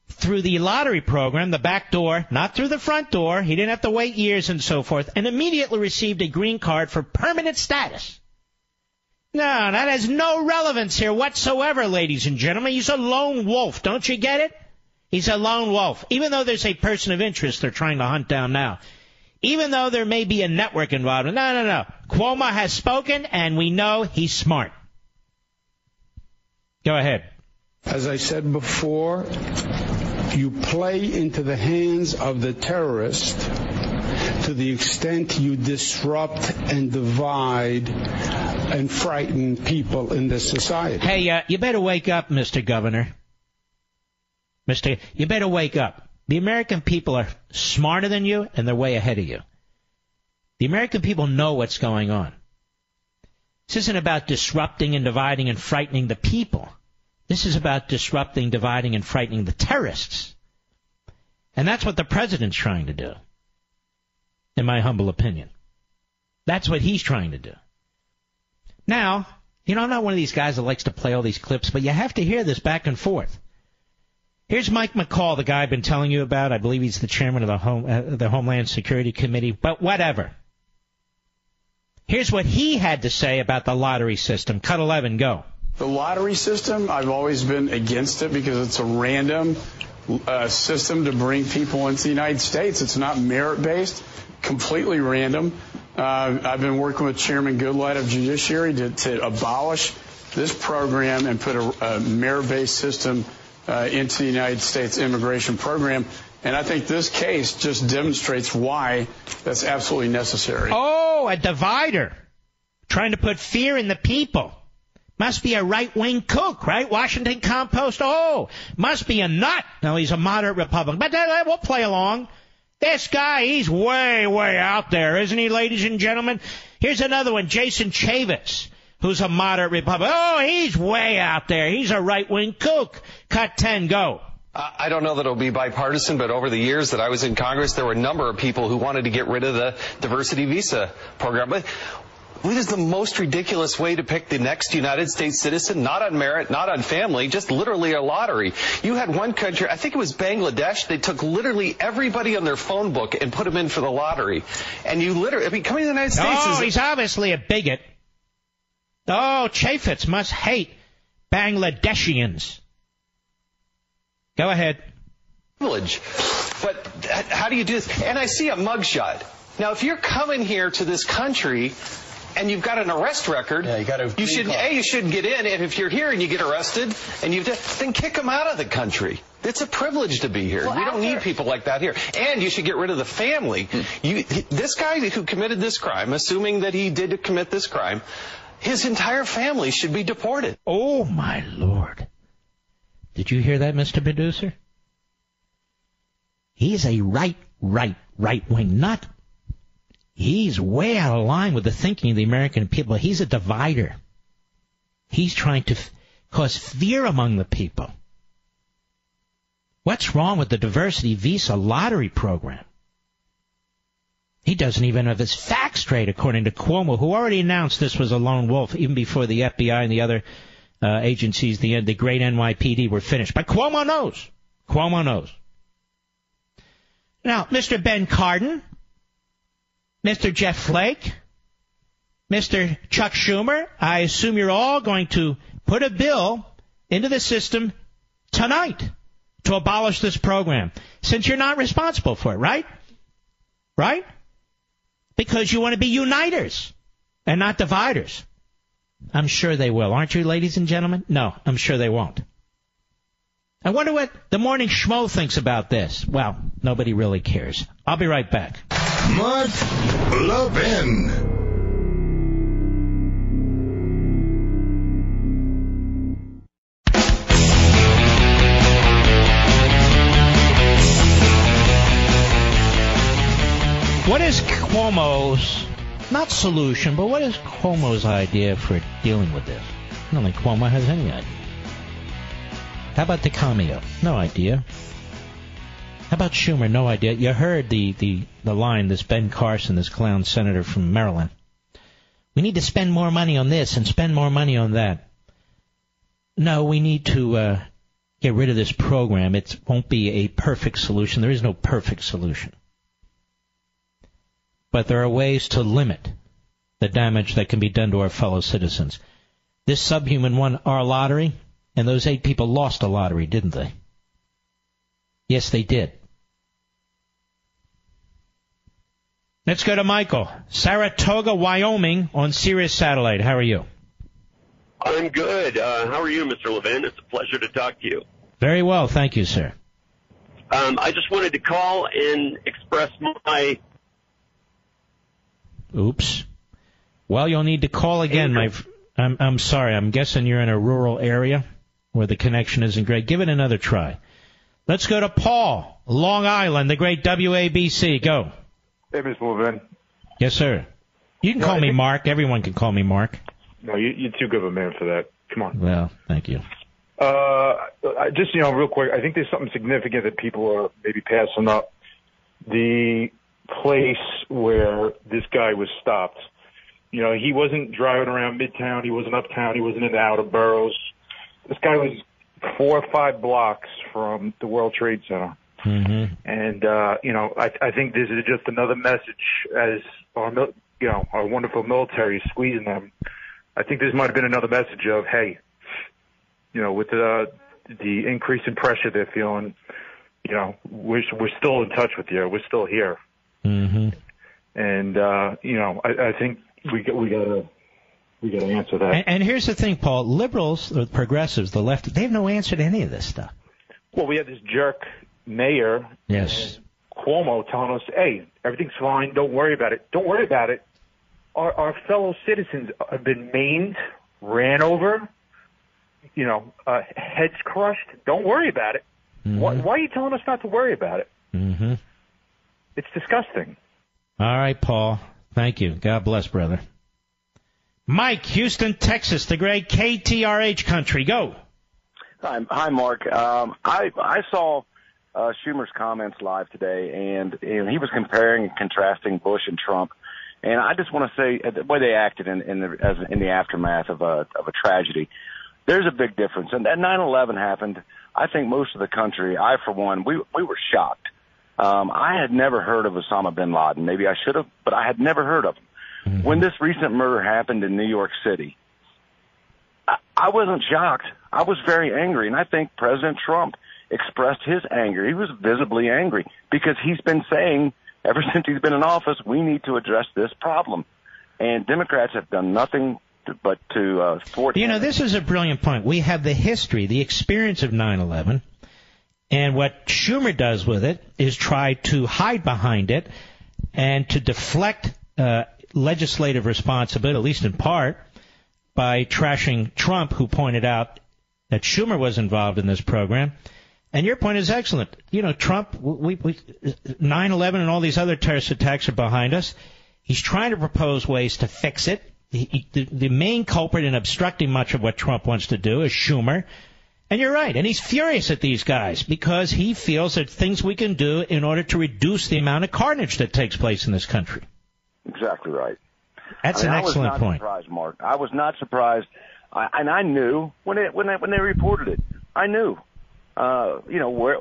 through the lottery program, the back door, not through the front door. He didn't have to wait years and so forth, and immediately received a green card for permanent status. No, that has no relevance here whatsoever, ladies and gentlemen. He's a lone wolf. Don't you get it? He's a lone wolf. Even though there's a person of interest they're trying to hunt down now. Even though there may be a network involved. No, no, no. Cuomo has spoken, and we know he's smart. Go ahead. As I said before, you play into the hands of the terrorist to the extent you disrupt and divide and frighten people in this society. Hey, uh, you better wake up, Mister Governor. Mister, you better wake up. The American people are smarter than you, and they're way ahead of you. The American people know what's going on. This isn't about disrupting and dividing and frightening the people. This is about disrupting, dividing, and frightening the terrorists. And that's what the president's trying to do, in my humble opinion. That's what he's trying to do. Now, you know, I'm not one of these guys that likes to play all these clips, but you have to hear this back and forth. Here's Mike McCall, the guy I've been telling you about. I believe he's the chairman of the Home, uh, the Homeland Security Committee, but whatever. Here's what he had to say about the lottery system. Cut eleven, go. The lottery system, I've always been against it because it's a random uh, system to bring people into the United States. It's not merit-based, completely random. Uh, I've been working with Chairman Goodlatte of Judiciary to, to abolish this program and put a, a merit-based system Uh, into the United States immigration program. And I think this case just demonstrates why that's absolutely necessary. Oh, a divider. Trying to put fear in the people. Must be a right-wing kook, right? Washington Compost. Oh, must be a nut. No, he's a moderate Republican. But uh, we'll play along. This guy, he's way, way out there, isn't he, ladies and gentlemen? Here's another one, Jason Chaffetz, who's a moderate Republican. Oh, he's way out there. He's a right-wing kook. Cut ten, go. Uh, I don't know that it'll be bipartisan, but over the years that I was in Congress, there were a number of people who wanted to get rid of the diversity visa program. But what is the most ridiculous way to pick the next United States citizen? Not on merit, not on family, just literally a lottery. You had one country, I think it was Bangladesh, they took literally everybody on their phone book and put them in for the lottery. And you literally, I mean, coming to the United States oh, is... Oh, he's obviously a bigot. Oh, Chaffetz must hate Bangladeshians. Go ahead. Privilege. But how do you do this? And I see a mugshot. Now, if you're coming here to this country and you've got an arrest record, yeah, you, gotta you should call. A, you shouldn't get in. And if you're here and you get arrested, and you've done, then kick them out of the country. It's a privilege to be here. Well, we don't need people like that here. And you should get rid of the family. Hmm. You, this guy who committed this crime, assuming that he did commit this crime, his entire family should be deported. Oh, my Lord. Did you hear that, Mister Producer? He's a right, right, right-wing nut. He's way out of line with the thinking of the American people. He's a divider. He's trying to f- cause fear among the people. What's wrong with the diversity visa lottery program? He doesn't even have his facts straight, according to Cuomo, who already announced this was a lone wolf even before the F B I and the other uh, agencies, the, the great N Y P D, were finished. But Cuomo knows. Cuomo knows. Now, Mister Ben Cardin, Mister Jeff Flake, Mister Chuck Schumer, I assume you're all going to put a bill into the system tonight to abolish this program, since you're not responsible for it, right? Right? Because you want to be uniters and not dividers. I'm sure they will. Aren't you, ladies and gentlemen? No, I'm sure they won't. I wonder what the morning schmo thinks about this. Well, nobody really cares. I'll be right back. Mark Levin. What is Cuomo's, not solution, but what is Cuomo's idea for dealing with this? I don't think Cuomo has any idea. How about DiCamillo? No idea. How about Schumer? No idea. You heard the, the, the line, this Ben Carson, this clown senator from Maryland. We need to spend more money on this and spend more money on that. No, we need to uh, get rid of this program. It won't be a perfect solution. There is no perfect solution. But there are ways to limit the damage that can be done to our fellow citizens. This subhuman won our lottery, and those eight people lost a lottery, didn't they? Yes, they did. Let's go to Michael. Saratoga, Wyoming, on Sirius Satellite. How are you? I'm good. Uh, how are you, Mister Levin? It's a pleasure to talk to you. Very well. Thank you, sir. Um, I just wanted to call and express my... Oops. Well, you'll need to call again, my. F- I'm I'm sorry. I'm guessing you're in a rural area where the connection isn't great. Give it another try. Let's go to Paul, Long Island, the great W A B C. Go. Hey, Mister Levin. Yes, sir. You can no, call I me think... Mark. Everyone can call me Mark. No, you, you're too good of a man for that. Come on. Well, thank you. Uh, just, you know, real quick, I think there's something significant that people are maybe passing up. The... place where this guy was stopped. You know, he wasn't driving around Midtown. He wasn't uptown. He wasn't in the outer boroughs. This guy was four or five blocks from the World Trade Center. Mm-hmm. And, uh, you know, I, I think this is just another message as our, you know, our wonderful military is squeezing them. I think this might have been another message of, hey, you know, with the, the increase in pressure they're feeling, you know, we're, we're still in touch with you. We're still here. Mm-hmm. And, uh, you know, I, I think we got, we got to. We got to answer that. And, and here's the thing, Paul. Liberals, or progressives, the left, they have no answer to any of this stuff. Well, we have this jerk mayor, yes, Cuomo, telling us, hey, everything's fine. Don't worry about it. Don't worry about it. Our, our fellow citizens have been maimed, ran over, you know, uh, heads crushed. Don't worry about it. Mm-hmm. Why, why are you telling us not to worry about it? Mm-hmm. It's disgusting. All right, Paul. Thank you. God bless, brother. Mike, Houston, Texas, the great K T R H country. Go. Hi, hi Mark. Um, I I saw uh, Schumer's comments live today, and, and he was comparing and contrasting Bush and Trump. And I just want to say the way they acted in, in the as in the aftermath of a of a tragedy. There's a big difference. And that nine eleven happened. I think most of the country, I for one, we we were shocked. Um, I had never heard of Osama bin Laden. Maybe I should have, but I had never heard of him. When this recent murder happened in New York City, I, I wasn't shocked. I was very angry, and I think President Trump expressed his anger. He was visibly angry because he's been saying ever since he's been in office, we need to address this problem. And Democrats have done nothing to, but to uh, thwart. You know, this is a brilliant point. We have the history, the experience of nine eleven, and what Schumer does with it is try to hide behind it and to deflect uh legislative responsibility, at least in part, by trashing Trump, who pointed out that Schumer was involved in this program. And your point is excellent. You know, Trump, we, we, nine eleven and all these other terrorist attacks are behind us. He's trying to propose ways to fix it. He, the, the main culprit in obstructing much of what Trump wants to do is Schumer. And you're right. And he's furious at these guys because he feels that things we can do in order to reduce the amount of carnage that takes place in this country. Exactly right. That's I mean, an excellent point. I was not point. surprised, Mark. I was not surprised, I, and I knew when it when they, when they reported it. I knew, uh, you know, where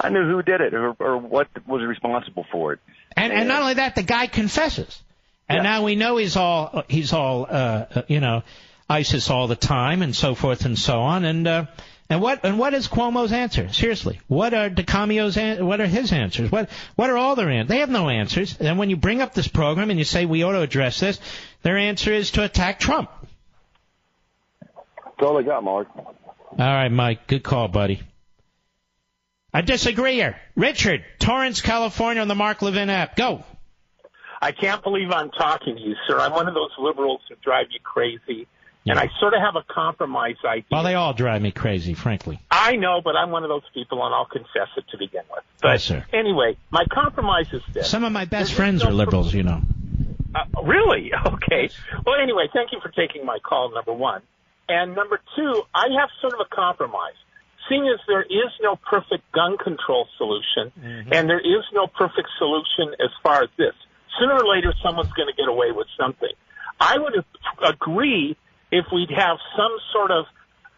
I knew who did it or, or what was responsible for it. And, and, and not only that, the guy confesses, and yeah. now we know he's all he's all uh, you know, ISIS all the time and so forth and so on. And uh, and what and what is Cuomo's answer? Seriously, what are DeCamio's an- what are his answers? What what are all their answers? They have no answers. And when you bring up this program and you say we ought to address this, their answer is to attack Trump. That's all I got, Mark. All right, Mike. Good call, buddy. A disagreeer, Richard, Torrance, California, on the Mark Levin app. Go. I can't believe I'm talking to you, sir. I'm one of those liberals who drive you crazy. And I sort of have a compromise idea. Well, they all drive me crazy, frankly. I know, but I'm one of those people, and I'll confess it to begin with. But yes, sir. Anyway, my compromise is this. Some of my best There's friends no are liberals, pro- you know. Uh, really? Okay. Well, anyway, thank you for taking my call, number one. And number two, I have sort of a compromise. Seeing as there is no perfect gun control solution, mm-hmm. and there is no perfect solution as far as this, sooner or later someone's going to get away with something. I would agree if we'd have some sort of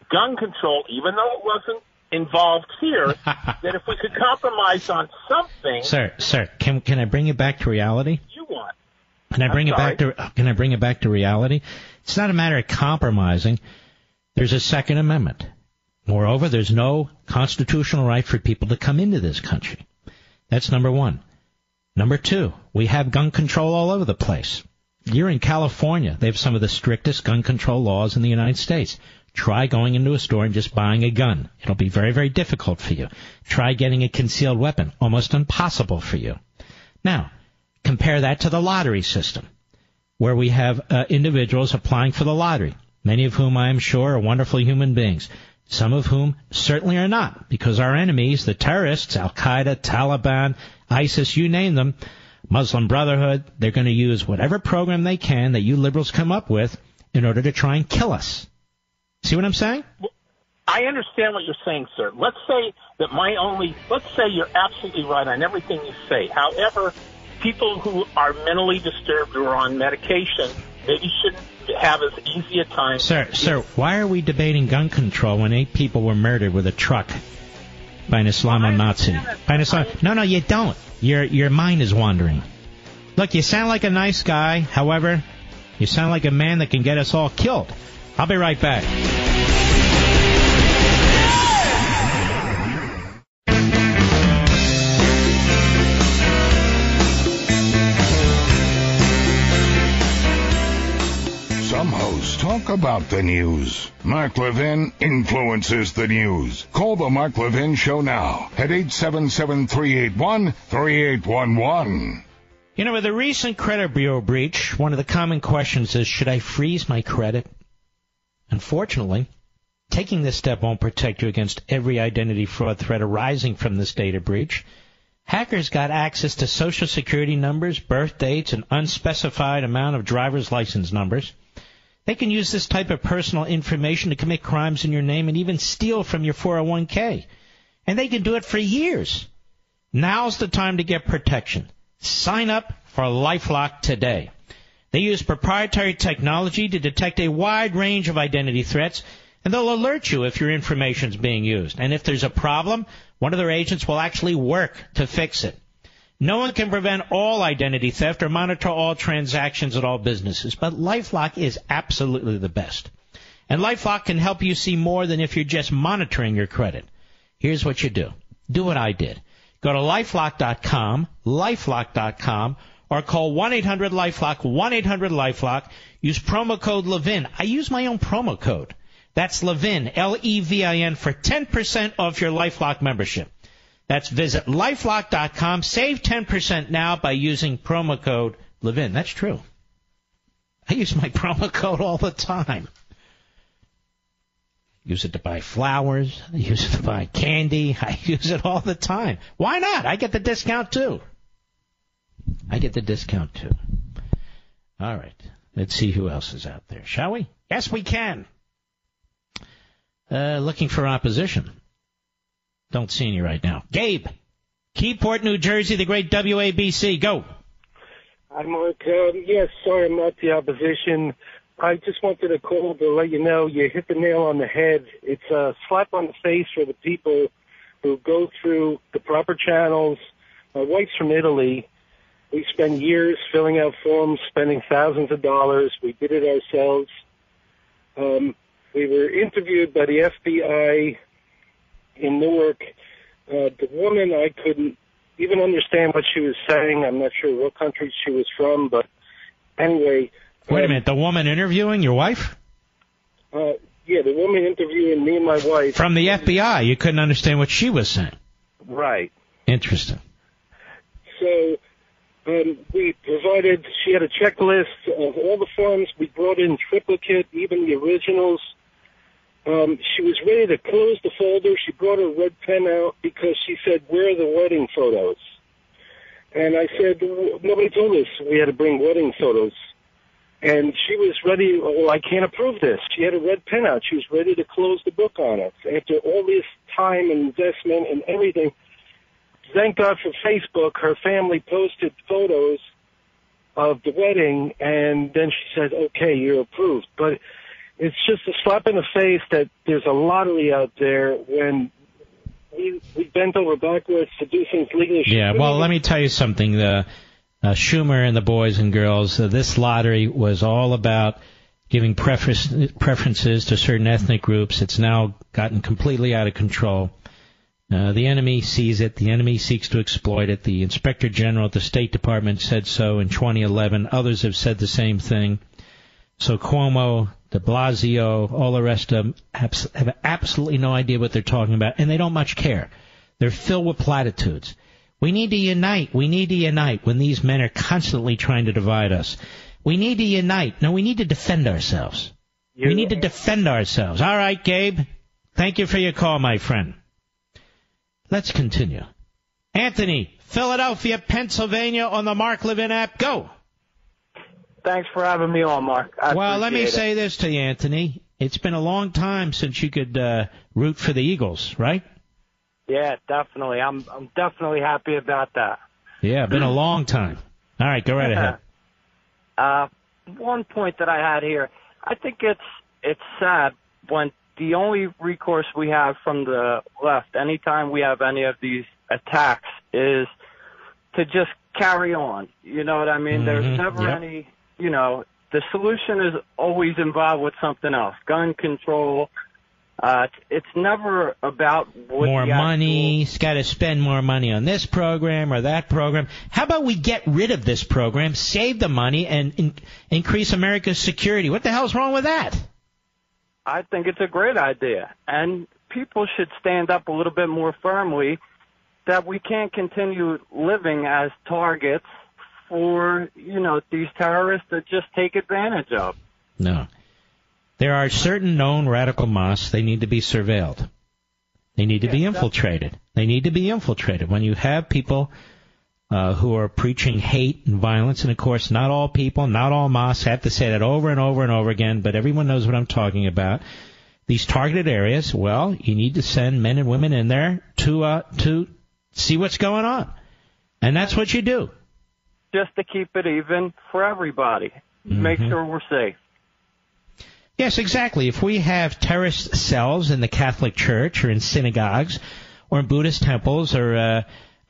gun control, even though it wasn't involved here, that if we could compromise on something. Sir, sir, can can I bring it back to reality? You want? Can I bring it back to Can I bring it back to reality? It's not a matter of compromising. There's a Second Amendment. Moreover, there's no constitutional right for people to come into this country. That's number one. Number two, we have gun control all over the place. You're in California. They have some of the strictest gun control laws in the United States. Try going into a store and just buying a gun. It'll be very, very difficult for you. Try getting a concealed weapon. Almost impossible for you. Now, compare that to the lottery system, where we have uh, individuals applying for the lottery, many of whom I am sure are wonderful human beings, some of whom certainly are not, because our enemies, the terrorists, Al-Qaeda, Taliban, ISIS, you name them, Muslim Brotherhood, they're going to use whatever program they can that you liberals come up with in order to try and kill us. See what I'm saying? I understand what you're saying, sir. Let's say that my only, let's say you're absolutely right on everything you say. However, people who are mentally disturbed or on medication maybe shouldn't have as easy a time... Sir, as sir, why are we debating gun control when eight people were murdered with a truck by an Islamo Nazi? By an Islam- no, no, you don't. Your your mind is wandering. Look, you sound like a nice guy. However, you sound like a man that can get us all killed. I'll be right back. Talk about the news. Mark Levin influences the news. Call the Mark Levin Show now at eight seven seven, three eight one, three eight one one. You know, with the recent credit bureau breach, one of the common questions is, should I freeze my credit? Unfortunately, taking this step won't protect you against every identity fraud threat arising from this data breach. Hackers got access to Social Security numbers, birth dates, and unspecified amount of driver's license numbers. They can use this type of personal information to commit crimes in your name and even steal from your four oh one k. And they can do it for years. Now's the time to get protection. Sign up for LifeLock today. They use proprietary technology to detect a wide range of identity threats, and they'll alert you if your information's being used. And if there's a problem, one of their agents will actually work to fix it. No one can prevent all identity theft or monitor all transactions at all businesses, but LifeLock is absolutely the best. And LifeLock can help you see more than if you're just monitoring your credit. Here's what you do. Do what I did. Go to LifeLock dot com, LifeLock dot com, or call one eight hundred LifeLock, one eight hundred LifeLock. Use promo code Levin. I use my own promo code. That's Levin, L E V I N, for ten percent off your LifeLock membership. That's visit LifeLock dot com. Save ten percent now by using promo code Levin. That's true. I use my promo code all the time. I use it to buy flowers. I use it to buy candy. I use it all the time. Why not? I get the discount, too. I get the discount, too. All right. Let's see who else is out there, shall we? Yes, we can. Uh, looking for opposition. Don't see any right now. Gabe, Keyport, New Jersey, the great W A B C. Go. Hi, Mark. Um, yes, sorry I'm not the opposition. I just wanted to call to let you know you hit the nail on the head. It's a slap on the face for the people who go through the proper channels. My wife's from Italy. We spend years filling out forms, spending thousands of dollars. We did it ourselves. Um, we were interviewed by the F B I in Newark. Uh, the woman, I couldn't even understand what she was saying. I'm not sure what country she was from, but anyway. Wait um, a minute, the woman interviewing your wife? Uh, yeah, the woman interviewing me and my wife. From the F B I, you couldn't understand what she was saying. Right. Interesting. So um, we provided, she had a checklist of all the forms. We brought in triplicate, even the originals. Um, she was ready to close the folder. She brought her red pen out because she said, where are the wedding photos? And I said, nobody told us we had to bring wedding photos. And she was ready, well, I can't approve this. She had a red pen out. She was ready to close the book on us. After all this time and investment and everything, thank God for Facebook, her family posted photos of the wedding, and then she said, okay, you're approved. But it's just a slap in the face that there's a lottery out there when we, we bent over backwards to do things legally. Yeah, well, let me tell you something. The, uh, Schumer and the boys and girls, uh, this lottery was all about giving preference, preferences to certain ethnic groups. It's now gotten completely out of control. Uh, the enemy sees it. The enemy seeks to exploit it. The Inspector General at the State Department said so in twenty eleven. Others have said the same thing. So Cuomo, de Blasio, all the rest of them have absolutely no idea what they're talking about, and they don't much care. They're filled with platitudes. We need to unite. We need to unite when these men are constantly trying to divide us. We need to unite. No, we need to defend ourselves. You're we need right. to defend ourselves. All right, Gabe. Thank you for your call, my friend. Let's continue. Anthony, Philadelphia, Pennsylvania, on the Mark Levin app. Go. Thanks for having me on, Mark. I well, let me it. say this to you, Anthony. It's been a long time since you could uh, root for the Eagles, right? Yeah, definitely. I'm I'm definitely happy about that. Yeah, been a long time. All right, go right ahead. Uh, one point that I had here, I think it's it's sad when the only recourse we have from the left, anytime we have any of these attacks, is to just carry on. You know what I mean? Mm-hmm. There's never yep. any, you know, the solution is always involved with something else. Gun control. Uh, it's never about what more the actual money. It's got to spend more money on this program or that program. How about we get rid of this program, save the money, and in- increase America's security? What the hell's wrong with that? I think it's a great idea, and people should stand up a little bit more firmly that we can't continue living as targets for, you know, these terrorists that just take advantage of. No. There are certain known radical mosques. They need to be surveilled. They need to yeah, be infiltrated. They need to be infiltrated. When you have people uh, who are preaching hate and violence, and, of course, not all people, not all mosques, I have to say that over and over and over again, but everyone knows what I'm talking about. These targeted areas, well, you need to send men and women in there to uh, to see what's going on. And that's what you do. Just to keep it even for everybody. Mm-hmm. Make sure we're safe. Yes, exactly. If we have terrorist cells in the Catholic Church or in synagogues or in Buddhist temples or uh,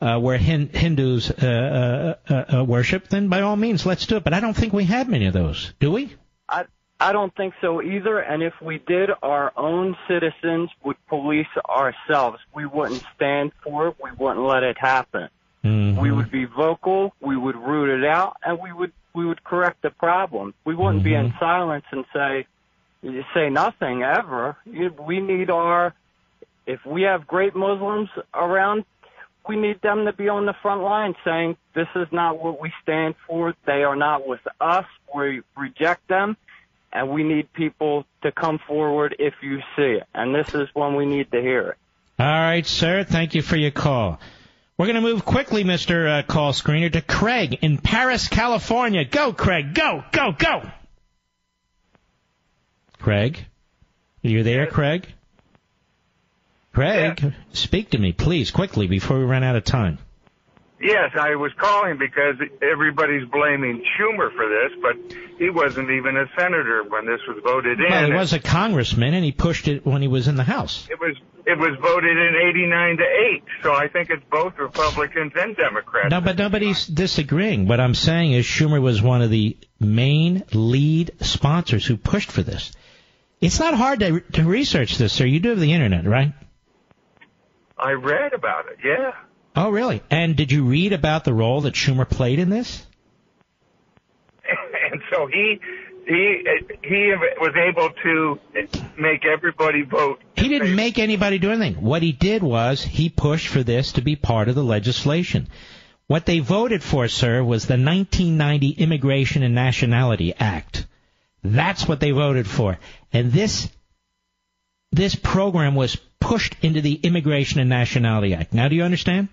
uh, where Hin- Hindus uh, uh, uh, worship, then by all means, let's do it. But I don't think we have many of those, do we? I I don't think so either. And if we did, our own citizens would police ourselves. We wouldn't stand for it. We wouldn't let it happen. Mm-hmm. We would be vocal. We would root it out, and we would we would correct the problem. We wouldn't mm-hmm. be in silence and say. You say nothing ever. We need our, if we have great Muslims around, we need them to be on the front line saying this is not what we stand for. They are not with us. We reject them. And we need people to come forward if you see it. And this is when we need to hear it. All right, sir. Thank you for your call. We're going to move quickly, Mister Uh, call Screener, to Craig in Paris, California. Go, Craig. Go, go, go. Craig? Are you there, Craig? Craig, yes. Speak to me, please, quickly, before we run out of time. Yes, I was calling because everybody's blaming Schumer for this, but he wasn't even a senator when this was voted in. Well, he was a congressman, and he pushed it when he was in the House. It was it was voted in eighty-nine to eight, so I think it's both Republicans and Democrats. No, but nobody's disagreeing. What I'm saying is Schumer was one of the main lead sponsors who pushed for this. It's not hard to to research this, sir. You do have the Internet, right? I read about it, yeah. Oh, really? And did you read about the role that Schumer played in this? And so he he he was able to make everybody vote. He didn't make anybody do anything. What he did was he pushed for this to be part of the legislation. What they voted for, sir, was the nineteen ninety Immigration and Nationality Act. That's what they voted for. And this this program was pushed into the Immigration and Nationality Act. Now, do you understand?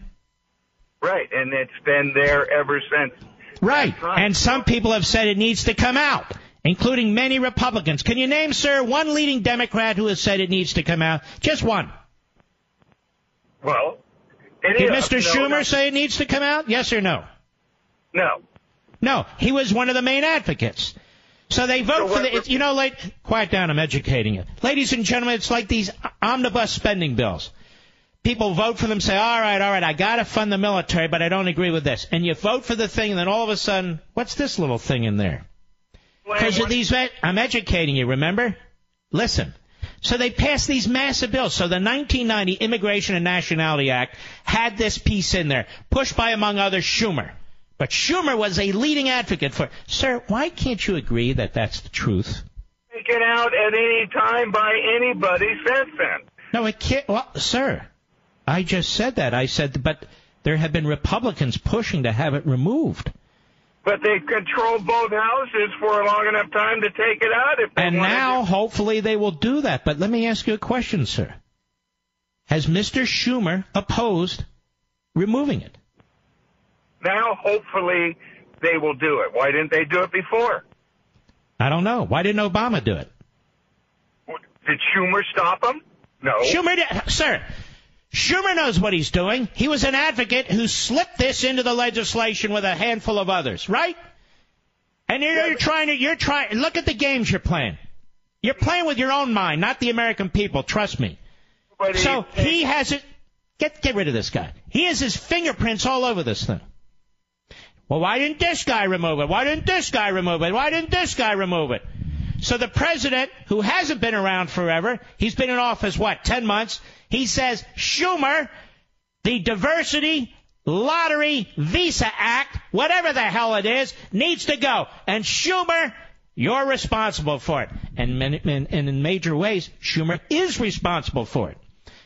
Right, and it's been there ever since. Right, and some people have said it needs to come out, including many Republicans. Can you name, sir, one leading Democrat who has said it needs to come out? Just one. Well, it did is, Mister No, Schumer no. say it needs to come out? Yes or no? No. No, he was one of the main advocates. So they vote so for the, it, you know, like, quiet down, I'm educating you. Ladies and gentlemen, it's like these omnibus spending bills. People vote for them, say, all right, all right, I got to fund the military, but I don't agree with this. And you vote for the thing, and then all of a sudden, what's this little thing in there? Because of these, I'm educating you, remember? Listen. So they passed these massive bills. So the nineteen ninety Immigration and Nationality Act had this piece in there, pushed by, among others, Schumer. But Schumer was a leading advocate for, sir, why can't you agree that that's the truth? Taken out at any time by anybody since then. No, it can't. Well, sir, I just said that. I said, but there have been Republicans pushing to have it removed. But they controlled both houses for a long enough time to take it out. If they and now, to. Hopefully, they will do that. But let me ask you a question, sir. Has Mister Schumer opposed removing it? Now, hopefully, they will do it. Why didn't they do it before? I don't know. Why didn't Obama do it? Did Schumer stop him? No. Schumer did. Sir, Schumer knows what he's doing. He was an advocate who slipped this into the legislation with a handful of others, right? And you're, you're trying to, you're trying, look at the games you're playing. You're playing with your own mind, not the American people, trust me. So he has it, get, get rid of this guy. He has his fingerprints all over this thing. Well, why didn't this guy remove it? Why didn't this guy remove it? Why didn't this guy remove it? So the president, who hasn't been around forever, he's been in office, what, ten months, he says, Schumer, the Diversity Lottery Visa Act, whatever the hell it is, needs to go. And Schumer, you're responsible for it. And in major ways, Schumer is responsible for it.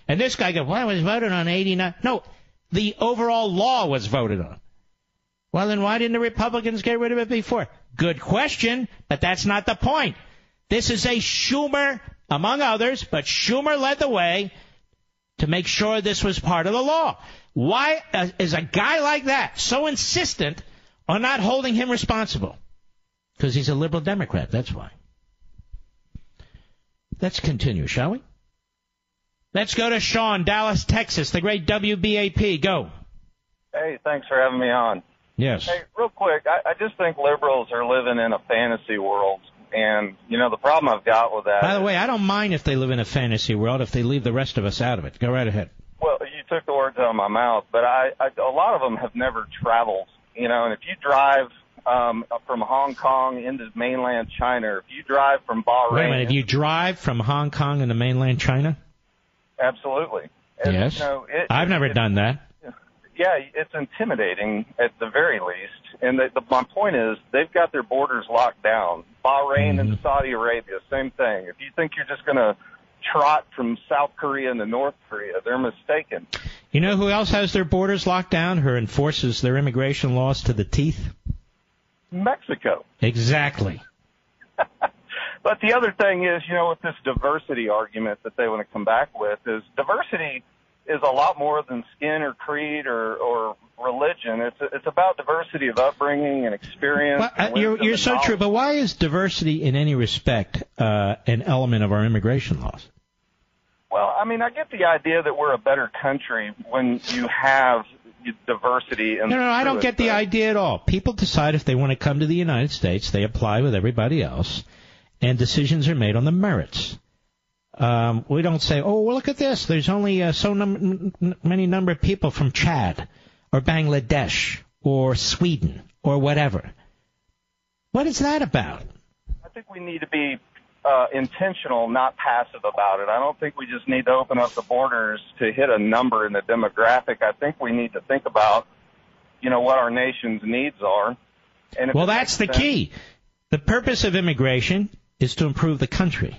And this guy goes, well, I was voted on eighty-nine. No, the overall law was voted on. Well, then why didn't the Republicans get rid of it before? Good question, but that's not the point. This is a Schumer, among others, but Schumer led the way to make sure this was part of the law. Why is a guy like that so insistent on not holding him responsible? Because he's a liberal Democrat, that's why. Let's continue, shall we? Let's go to Sean, Dallas, Texas, the great W B A P. Go. Hey, thanks for having me on. Yes. Hey, real quick, I, I just think liberals are living in a fantasy world, and, you know, the problem I've got with that... By the way, I don't mind if they live in a fantasy world, if they leave the rest of us out of it. Go right ahead. Well, you took the words out of my mouth, but I, I, a lot of them have never traveled, you know, and if you drive um, from Hong Kong into mainland China, if you drive from Bahrain... Wait a minute, if you drive from Hong Kong into mainland China? Absolutely. And, yes. You know, it, I've it, never it, done that. Yeah, it's intimidating at the very least. And the, the, my point is, they've got their borders locked down. Bahrain mm-hmm. and Saudi Arabia, same thing. If you think you're just going to trot from South Korea into North Korea, they're mistaken. You know who else has their borders locked down, who enforces their immigration laws to the teeth? Mexico. Exactly. But the other thing is, you know, with this diversity argument that they want to come back with is diversity is a lot more than skin or creed or, or religion. It's it's about diversity of upbringing and experience. Well, and you're you're and so knowledge. True, but why is diversity in any respect uh, an element of our immigration laws? Well, I mean, I get the idea that we're a better country when you have diversity. In no, no, no I don't get the idea at all. People decide if they want to come to the United States, they apply with everybody else, and decisions are made on the merits. Um, we don't say, oh, well, look at this. There's only uh, so num- n- many number of people from Chad or Bangladesh or Sweden or whatever. What is that about? I think we need to be uh, intentional, not passive about it. I don't think we just need to open up the borders to hit a number in the demographic. I think we need to think about, you know, what our nation's needs are. And well, that's the sense- key. The purpose of immigration is to improve the country.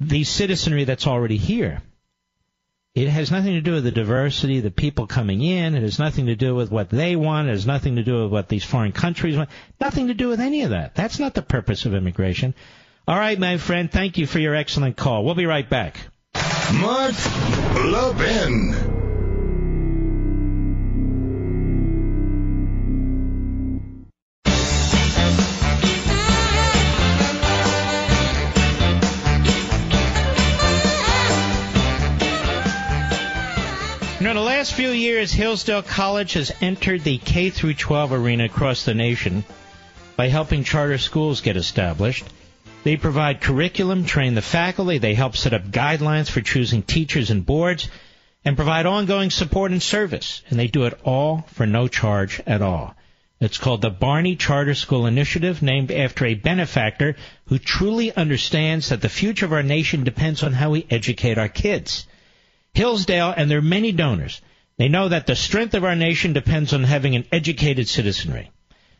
The citizenry that's already here. It has nothing to do with the diversity, the people coming in. It has nothing to do with what they want. It has nothing to do with what these foreign countries want. Nothing to do with any of that. That's not the purpose of immigration. All right, my friend, thank you for your excellent call. We'll be right back. Mark Levin. In the last few years, Hillsdale College has entered the K through twelve arena across the nation by helping charter schools get established. They provide curriculum, train the faculty, they help set up guidelines for choosing teachers and boards, and provide ongoing support and service. And they do it all for no charge at all. It's called the Barney Charter School Initiative, named after a benefactor who truly understands that the future of our nation depends on how we educate our kids. Hillsdale and their many donors, they know that the strength of our nation depends on having an educated citizenry.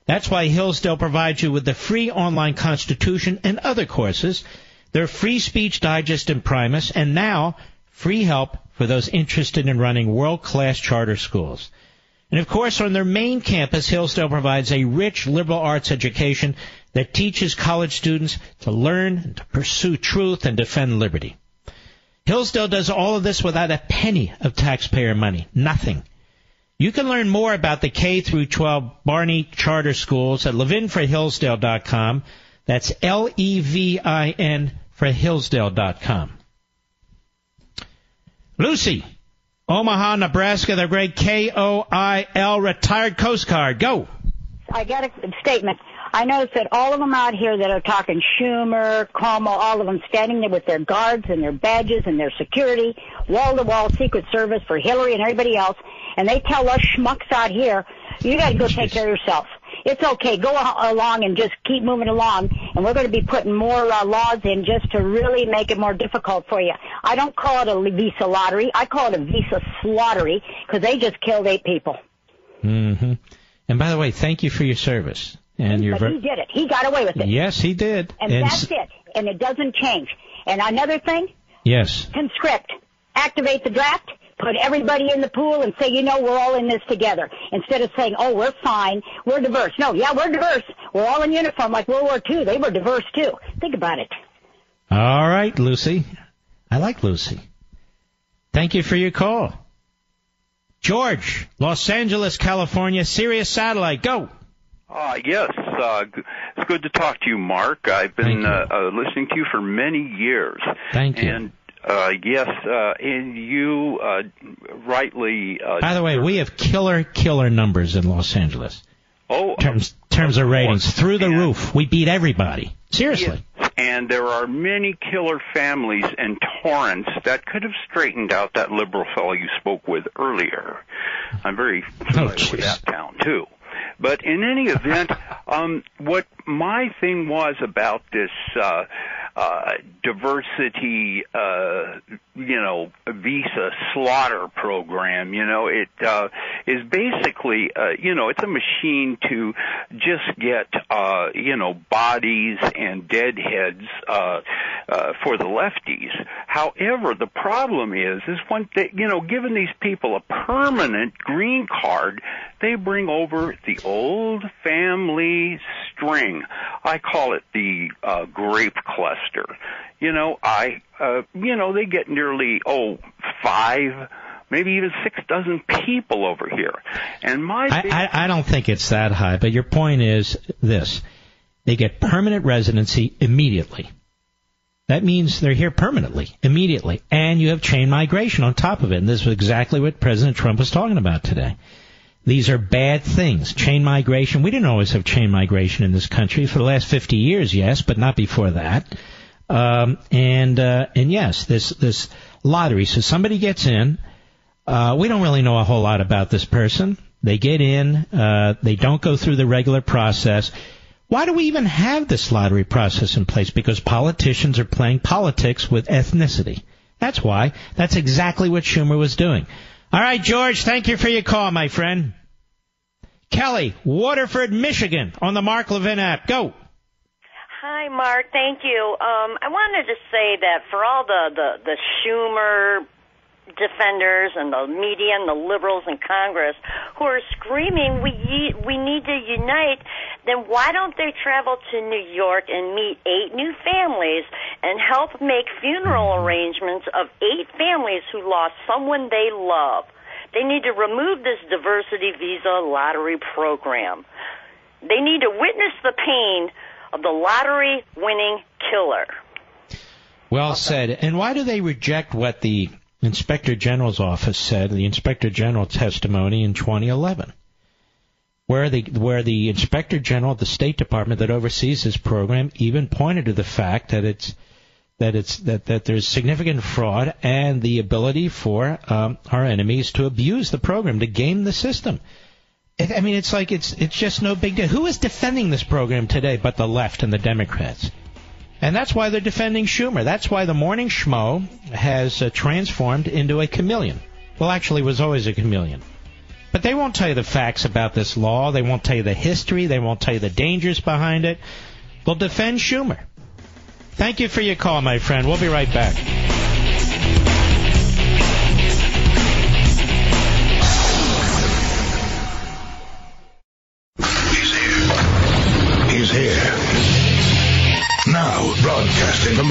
That's why Hillsdale provides you with the free online constitution and other courses, their free speech digest and Primus, and now free help for those interested in running world-class charter schools. And, of course, on their main campus, Hillsdale provides a rich liberal arts education that teaches college students to learn, to pursue truth, and defend liberty. Hillsdale does all of this without a penny of taxpayer money. Nothing. You can learn more about the K through twelve Barney Charter Schools at levin for hillsdale dot com. That's L E V I N for hillsdale dot com. Lucy, Omaha, Nebraska, the great K O I L, retired Coast Guard. Go. I got a statement. I noticed that all of them out here that are talking Schumer, Cuomo, all of them standing there with their guards and their badges and their security, wall-to-wall Secret Service for Hillary and everybody else, and they tell us schmucks out here, you got to go take care of yourself. It's okay. Go along and just keep moving along, and we're going to be putting more uh, laws in just to really make it more difficult for you. I don't call it a visa lottery. I call it a visa slaughtery because they just killed eight people. Mm-hmm. And by the way, thank you for your service. And your but he did it. He got away with it. Yes, he did. And, and that's s- it. And it doesn't change. And another thing? Yes. Conscript. Activate the draft. Put everybody in the pool and say, you know, we're all in this together. Instead of saying, oh, we're fine, we're diverse. No, yeah, we're diverse. We're all in uniform like World War Two. They were diverse, too. Think about it. All right, Lucy. I like Lucy. Thank you for your call. George, Los Angeles, California, Sirius Satellite, go. Uh, yes, uh, it's good to talk to you, Mark. I've been uh, uh, listening to you for many years. Thank you. And Uh, yes, uh, and you uh, rightly... Uh, By the way, we have killer, killer numbers in Los Angeles. Oh, in terms, terms of ratings, through the and, roof. We beat everybody. Seriously. Yes, and there are many killer families in Torrance that could have straightened out that liberal fellow you spoke with earlier. I'm very familiar oh, with that town, too. But in any event, um, what my thing was about this uh, uh, diversity, uh, you know, visa slaughter program, you know, it uh, is basically, uh, you know, it's a machine to just get, uh, you know, bodies and deadheads uh, uh, for the lefties. However, the problem is, is when they, you know, giving these people a permanent green card, they bring over the old family string. I call it the uh, grape cluster. You know, I, uh, you know, they get nearly, oh, five, maybe even six dozen people over here. And my, I, big- I, I don't think it's that high. But your point is this: they get permanent residency immediately. That means they're here permanently, immediately, and you have chain migration on top of it. And this is exactly what President Trump was talking about today. These are bad things. Chain migration. We didn't always have chain migration in this country. For the last fifty years, yes, but not before that. Um, and uh, and yes, this this lottery. So somebody gets in. Uh, we don't really know a whole lot about this person. They get in. Uh, they don't go through the regular process. Why do we even have this lottery process in place? Because politicians are playing politics with ethnicity. That's why. That's exactly what Schumer was doing. All right, George, thank you for your call, my friend. Kelly, Waterford, Michigan, on the Mark Levin app. Go. Hi, Mark. Thank you. Um, I wanted to say that for all the, the, the Schumer defenders and the media and the liberals in Congress who are screaming we we need to unite, then why don't they travel to New York and meet eight new families and help make funeral arrangements of eight families who lost someone they love? They need to remove this diversity visa lottery program. They need to witness the pain of the lottery-winning killer. Well said. And why do they reject what the Inspector General's office said, the Inspector General testimony in twenty eleven, where the where the Inspector General of the State Department that oversees this program even pointed to the fact that it's that it's that, that there's significant fraud and the ability for um, our enemies to abuse the program, to game the system. I mean, it's like it's it's just no big deal. Who is defending this program today but the left and the Democrats? And that's why they're defending Schumer. That's why the morning schmo has uh, transformed into a chameleon. Well, actually, was always a chameleon. But they won't tell you the facts about this law. They won't tell you the history. They won't tell you the dangers behind it. They'll defend Schumer. Thank you for your call, my friend. We'll be right back. He's here. He's here. Now, broadcasting from,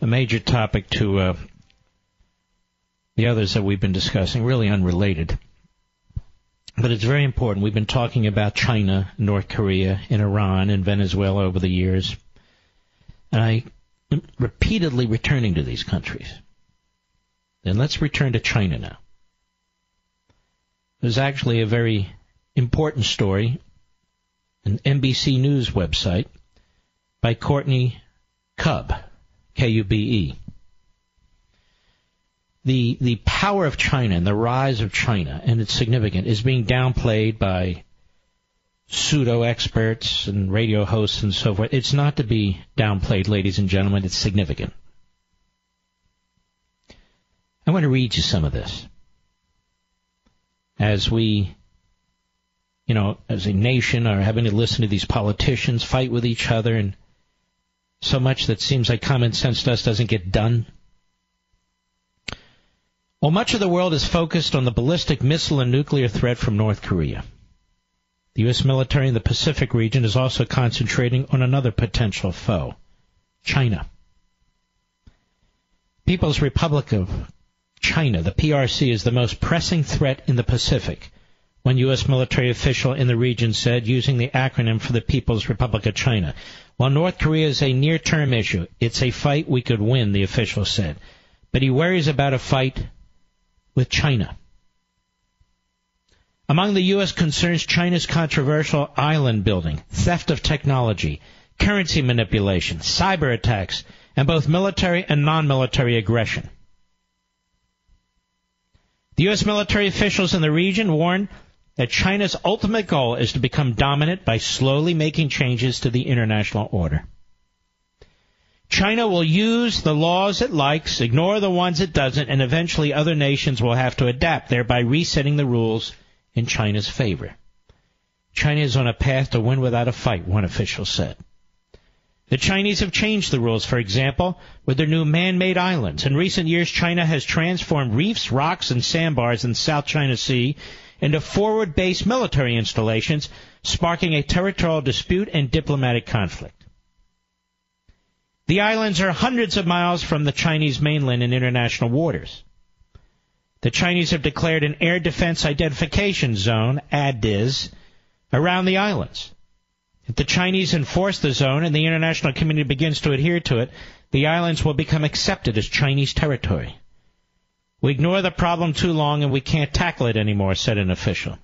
a major topic to uh, the others that we've been discussing, really unrelated. But it's very important. We've been talking about China, North Korea, and Iran, and Venezuela over the years. And I am repeatedly returning to these countries. And let's return to China now. There's actually a very important story, an N B C News website, by Courtney Kube, K U B E. The the power of China and the rise of China, and it's significant, is being downplayed by pseudo-experts and radio hosts and so forth. It's not to be downplayed, ladies and gentlemen. It's significant. I want to read you some of this. As we, you know, as a nation are having to listen to these politicians fight with each other and so much that seems like common sense to us doesn't get done. Well, much of the world is focused on the ballistic missile and nuclear threat from North Korea. The U S military in the Pacific region is also concentrating on another potential foe, China. People's Republic of China, the P R C, is the most pressing threat in the Pacific, one U S military official in the region said, using the acronym for the People's Republic of China. While North Korea is a near-term issue, it's a fight we could win, the official said. But he worries about a fight with China. Among the U S concerns, China's controversial island building, theft of technology, currency manipulation, cyber attacks, and both military and non-military aggression. The U S military officials in the region warn that China's ultimate goal is to become dominant by slowly making changes to the international order. China will use the laws it likes, ignore the ones it doesn't, and eventually other nations will have to adapt, thereby resetting the rules in China's favor. China is on a path to win without a fight, one official said. The Chinese have changed the rules, for example, with their new man-made islands. In recent years, China has transformed reefs, rocks, and sandbars in the South China Sea into forward-based military installations, sparking a territorial dispute and diplomatic conflict. The islands are hundreds of miles from the Chinese mainland in international waters. The Chinese have declared an Air Defense Identification Zone, A D I Z, around the islands. If the Chinese enforce the zone and the international community begins to adhere to it, the islands will become accepted as Chinese territory. We ignore the problem too long and we can't tackle it anymore, said an official.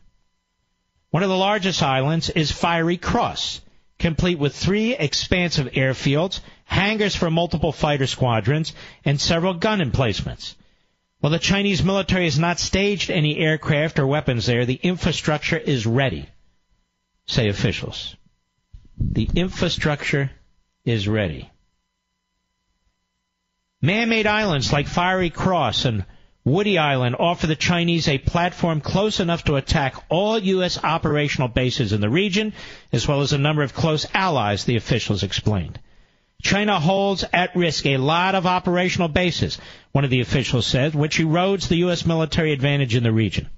One of the largest islands is Fiery Cross, complete with three expansive airfields, hangars for multiple fighter squadrons, and several gun emplacements. While the Chinese military has not staged any aircraft or weapons there, the infrastructure is ready, say officials. The infrastructure is ready. Man-made islands like Fiery Cross and Woody Island offer the Chinese a platform close enough to attack all U S operational bases in the region, as well as a number of close allies, the officials explained. China holds at risk a lot of operational bases, one of the officials said, which erodes the U S military advantage in the region.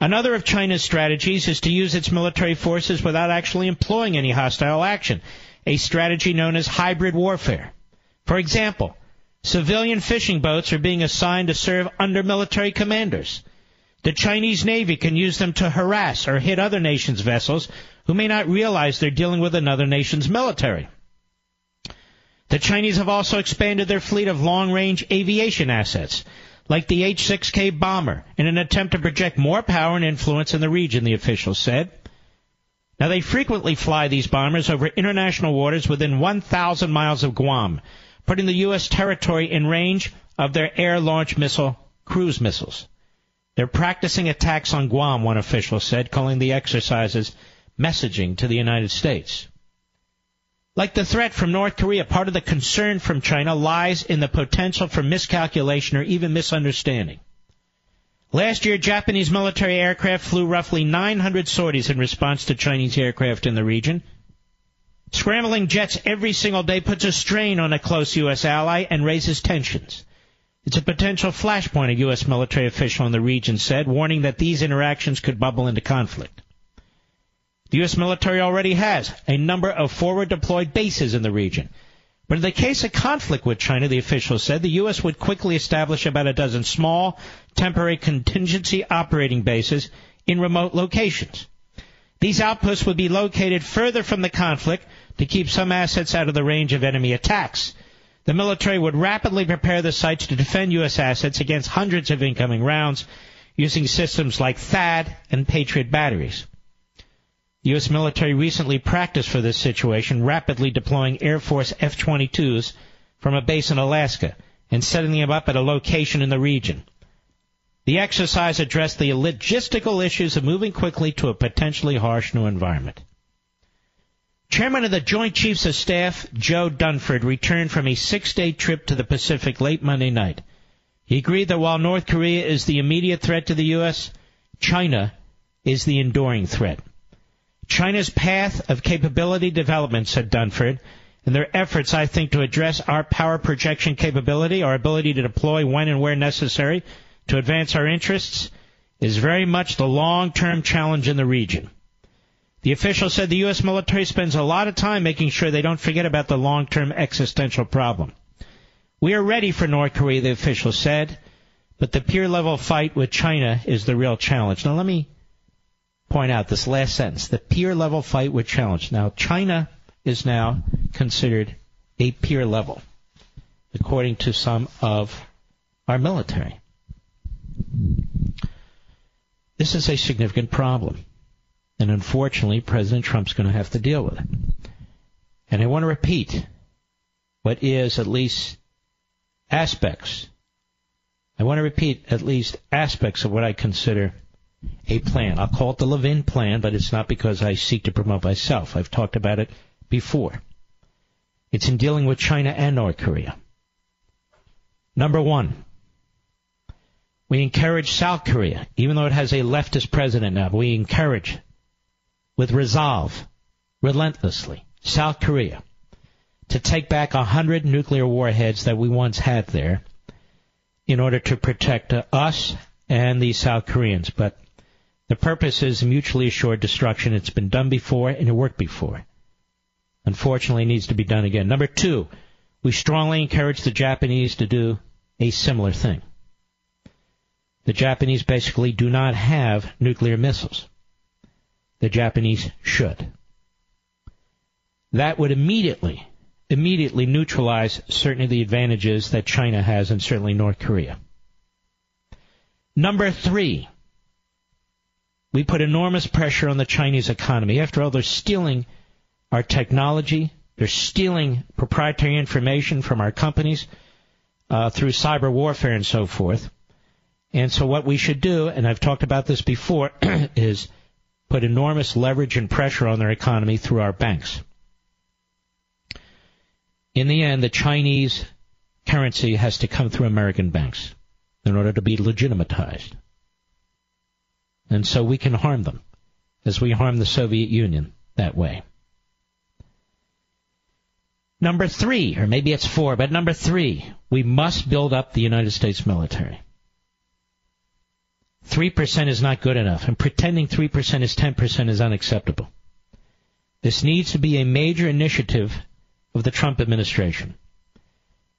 Another of China's strategies is to use its military forces without actually employing any hostile action, a strategy known as hybrid warfare. For example, civilian fishing boats are being assigned to serve under military commanders. The Chinese Navy can use them to harass or hit other nations' vessels who may not realize they're dealing with another nation's military. The Chinese have also expanded their fleet of long-range aviation assets, like the H six K bomber, in an attempt to project more power and influence in the region, the officials said. Now, they frequently fly these bombers over international waters within one thousand miles of Guam, putting the U S territory in range of their air-launched missile cruise missiles. They're practicing attacks on Guam, one official said, calling the exercises messaging to the United States. Like the threat from North Korea, part of the concern from China lies in the potential for miscalculation or even misunderstanding. Last year, Japanese military aircraft flew roughly nine hundred sorties in response to Chinese aircraft in the region. Scrambling jets every single day puts a strain on a close U S ally and raises tensions. It's a potential flashpoint, a U S military official in the region said, warning that these interactions could bubble into conflict. The U S military already has a number of forward-deployed bases in the region. But in the case of conflict with China, the officials said, the U S would quickly establish about a dozen small, temporary contingency operating bases in remote locations. These outposts would be located further from the conflict to keep some assets out of the range of enemy attacks. The military would rapidly prepare the sites to defend U S assets against hundreds of incoming rounds using systems like THAAD and Patriot batteries. The U S military recently practiced for this situation, rapidly deploying Air Force F twenty-twos from a base in Alaska and setting them up at a location in the region. The exercise addressed the logistical issues of moving quickly to a potentially harsh new environment. Chairman of the Joint Chiefs of Staff, Joe Dunford, returned from a six-day trip to the Pacific late Monday night. He agreed that while North Korea is the immediate threat to the U S, China is the enduring threat. China's path of capability development, said Dunford, and their efforts, I think, to address our power projection capability, our ability to deploy when and where necessary to advance our interests, is very much the long-term challenge in the region. The official said the U S military spends a lot of time making sure they don't forget about the long-term existential problem. We are ready for North Korea, the official said, but the peer-level fight with China is the real challenge. Now, let me point out this last sentence, the peer-level fight with challenge. Now, China is now considered a peer level, according to some of our military. This is a significant problem. And unfortunately, President Trump's going to have to deal with it. And I want to repeat what is at least aspects. I want to repeat at least aspects of what I consider a plan. I'll call it the Levin plan, but it's not because I seek to promote myself. I've talked about it before. It's in dealing with China and North Korea. Number one. We encourage South Korea, even though it has a leftist president now, but we encourage with resolve, relentlessly, South Korea, to take back one hundred nuclear warheads that we once had there in order to protect uh, us and the South Koreans. But the purpose is mutually assured destruction. It's been done before, and it worked before. Unfortunately, it needs to be done again. Number two, we strongly encourage the Japanese to do a similar thing. The Japanese basically do not have nuclear missiles. The Japanese should. That would immediately, immediately neutralize certain of the advantages that China has and certainly North Korea. Number three, we put enormous pressure on the Chinese economy. After all, they're stealing our technology. They're stealing proprietary information from our companies uh, through cyber warfare and so forth. And so what we should do, and I've talked about this before, is put enormous leverage and pressure on their economy through our banks. In the end, the Chinese currency has to come through American banks in order to be legitimatized. And so we can harm them, as we harm the Soviet Union that way. Number three, or maybe it's four, but number three, we must build up the United States military. three percent is not good enough, and pretending three percent is ten percent is unacceptable. This needs to be a major initiative of the Trump administration.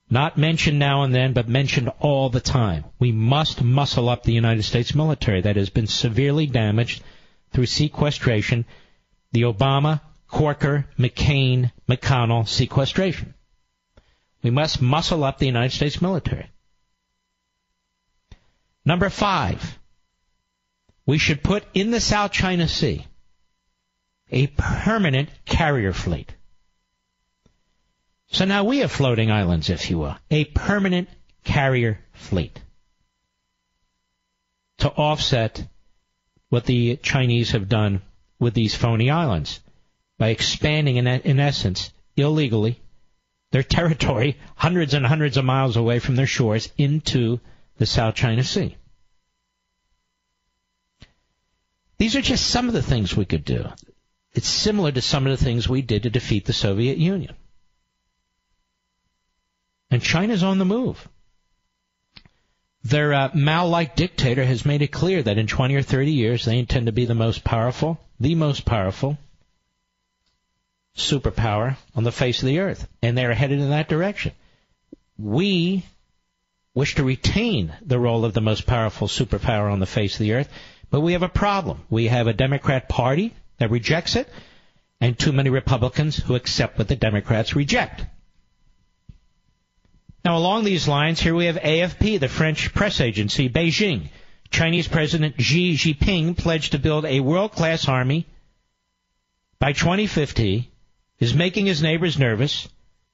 Not mentioned now and then, but mentioned all the time. We must muscle up the United States military that has been severely damaged through sequestration, the Obama, Corker, McCain, McConnell sequestration. We must muscle up the United States military. Number five. We should put in the South China Sea a permanent carrier fleet. So now we have floating islands, if you will, a permanent carrier fleet to offset what the Chinese have done with these phony islands by expanding, in, in essence, illegally, their territory hundreds and hundreds of miles away from their shores into the South China Sea. These are just some of the things we could do. It's similar to some of the things we did to defeat the Soviet Union. And China's on the move. Their uh, Mao-like dictator has made it clear that in twenty or thirty years they intend to be the most powerful, the most powerful superpower on the face of the earth. And they are headed in that direction. We wish to retain the role of the most powerful superpower on the face of the earth, but we have a problem. We have a Democrat Party that rejects it, and too many Republicans who accept what the Democrats reject. Now, along these lines, here we have A F P, the French press agency, Beijing. Chinese President Xi Jinping pledged to build a world-class army by twenty fifty, is making his neighbors nervous,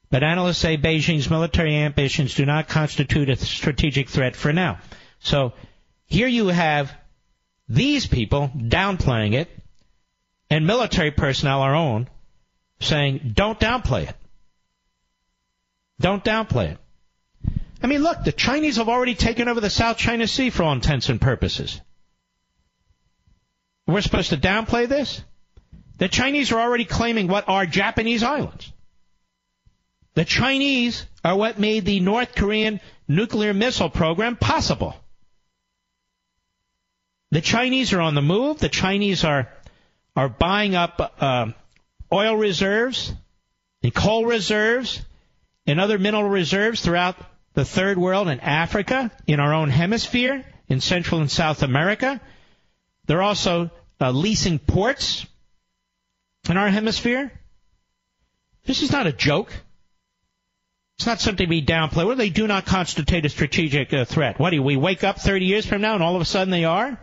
but analysts say Beijing's military ambitions do not constitute a strategic threat for now. So here you have these people downplaying it, and military personnel, our own, saying, don't downplay it. Don't downplay it. I mean, look, the Chinese have already taken over the South China Sea for all intents and purposes. We're supposed to downplay this? The Chinese are already claiming what are Japanese islands. The Chinese are what made the North Korean nuclear missile program possible. The Chinese are on the move. The Chinese are are buying up uh, oil reserves and coal reserves and other mineral reserves throughout the third world and Africa, in our own hemisphere, in Central and South America. They're also uh, leasing ports in our hemisphere. This is not a joke. It's not something we downplay. Well, they do not constitute a strategic uh, threat. What, do we wake up thirty years from now and all of a sudden they are?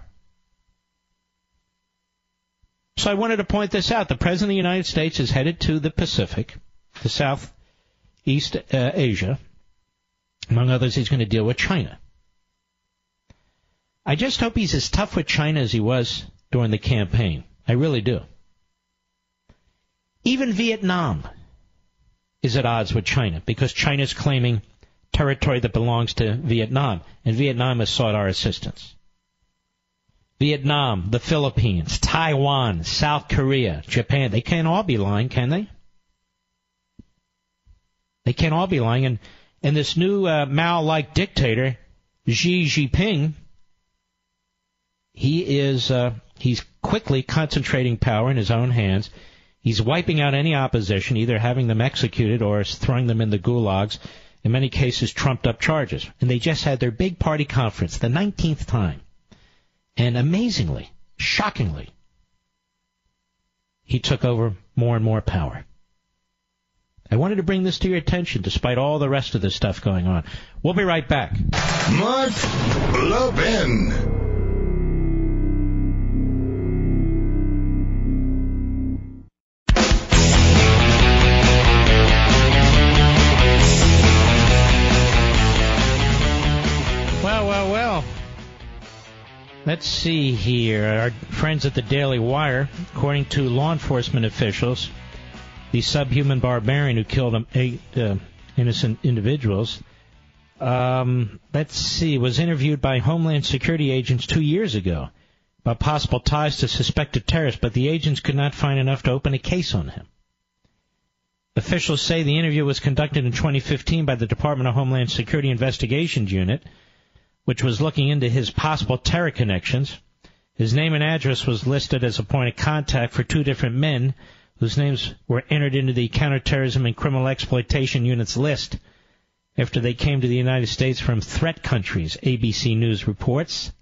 So I wanted to point this out. The President of the United States is headed to the Pacific, to Southeast uh, Asia. Among others, he's going to deal with China. I just hope he's as tough with China as he was during the campaign. I really do. Even Vietnam is at odds with China, because China is claiming territory that belongs to Vietnam, and Vietnam has sought our assistance. Vietnam, the Philippines, Taiwan, South Korea, Japan, they can't all be lying, can they? They can't all be lying, and, and this new uh, Mao-like dictator, Xi Jinping, he is uh, he's quickly concentrating power in his own hands. He's wiping out any opposition, either having them executed or throwing them in the gulags, in many cases trumped-up charges. And they just had their big party conference, the nineteenth time. And amazingly, shockingly, he took over more and more power. I wanted to bring this to your attention, despite all the rest of this stuff going on. We'll be right back. Mark Levin. Let's see here. Our friends at the Daily Wire, according to law enforcement officials, the subhuman barbarian who killed eight uh, innocent individuals, um, let's see, was interviewed by Homeland Security agents two years ago about possible ties to suspected terrorists, but the agents could not find enough to open a case on him. Officials say the interview was conducted in twenty fifteen by the Department of Homeland Security Investigations Unit, which was looking into his possible terror connections. His name and address was listed as a point of contact for two different men whose names were entered into the Counterterrorism and Criminal Exploitation Unit's list after they came to the United States from threat countries, A B C News reports.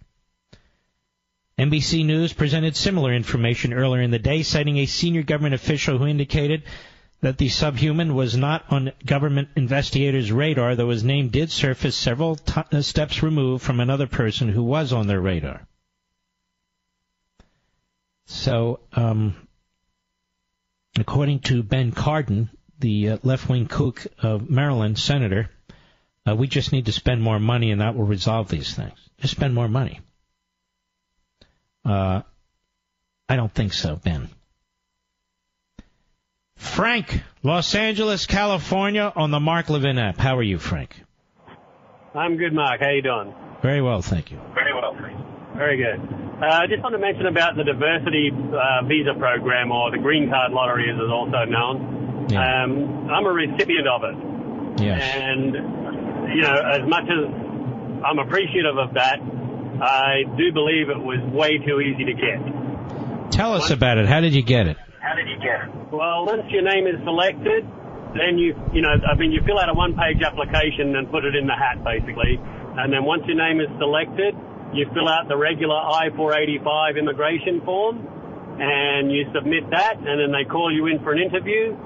N B C News presented similar information earlier in the day, citing a senior government official who indicated that the subhuman was not on government investigators' radar, though his name did surface several t- steps removed from another person who was on their radar. So, um, according to Ben Cardin, the uh, left-wing kook of Maryland senator, uh, we just need to spend more money, and that will resolve these things. Just spend more money. Uh, I don't think so, Ben. Frank, Los Angeles, California, on the Mark Levin app. How are you, Frank? I'm good, Mark. How you doing? Very well, thank you. Very well, thank you. Very good. I uh, just want to mention about the diversity uh, visa program, or the green card lottery, as it's also known. Yeah. Um, I'm a recipient of it. Yes. And, you know, as much as I'm appreciative of that. I do believe it was way too easy to get. Tell us about it. How did you get it? How did you get it? Well, once your name is selected, then you, you know, I mean, you fill out a one-page application and put it in the hat, basically. And then once your name is selected, you fill out the regular I four eighty-five immigration form, and you submit that, and then they call you in for an interview.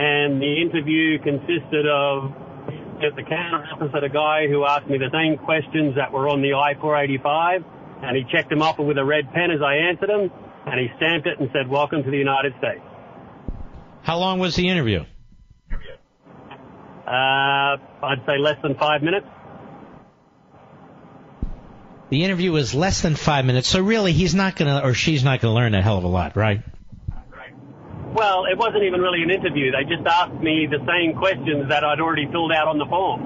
And the interview consisted of, at the counter opposite, a guy who asked me the same questions that were on the I four eighty-five, and he checked them off with a red pen as I answered them, and he stamped it and said, "Welcome to the United States." How long was the interview? Uh, I'd say less than five minutes. The interview was less than five minutes, so really he's not going to, or she's not going to learn a hell of a lot, right? Well, it wasn't even really an interview. They just asked me the same questions that I'd already filled out on the form.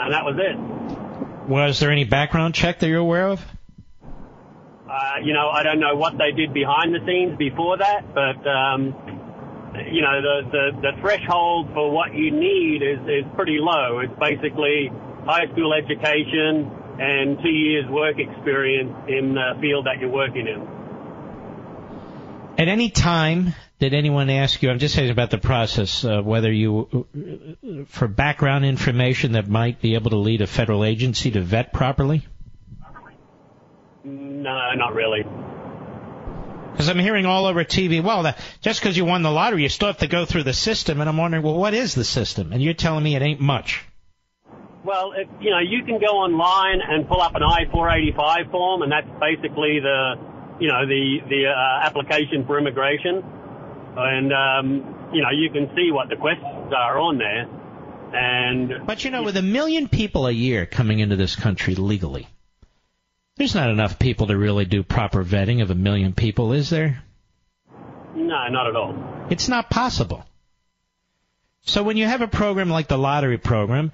And that was it. Was there any background check that you're aware of? Uh, you know, I don't know what they did behind the scenes before that, but, um, you know, the, the, the threshold for what you need is, is pretty low. It's basically high school education and two years work experience in the field that you're working in. At any time, did anyone ask you, I'm just saying about the process, uh, whether you, for background information that might be able to lead a federal agency to vet properly? No, not really. Because I'm hearing all over T V, well, that, just because you won the lottery, you still have to go through the system, and I'm wondering, well, what is the system? And you're telling me it ain't much. Well, it, you know, you can go online and pull up an I four eighty-five form, and that's basically the, you know, the the uh, application for immigration, and um, you know, you can see what the questions are on there. And but you know, with a million people a year coming into this country legally, there's not enough people to really do proper vetting of a million people, is there? No, not at all. It's not possible. So when you have a program like the lottery program,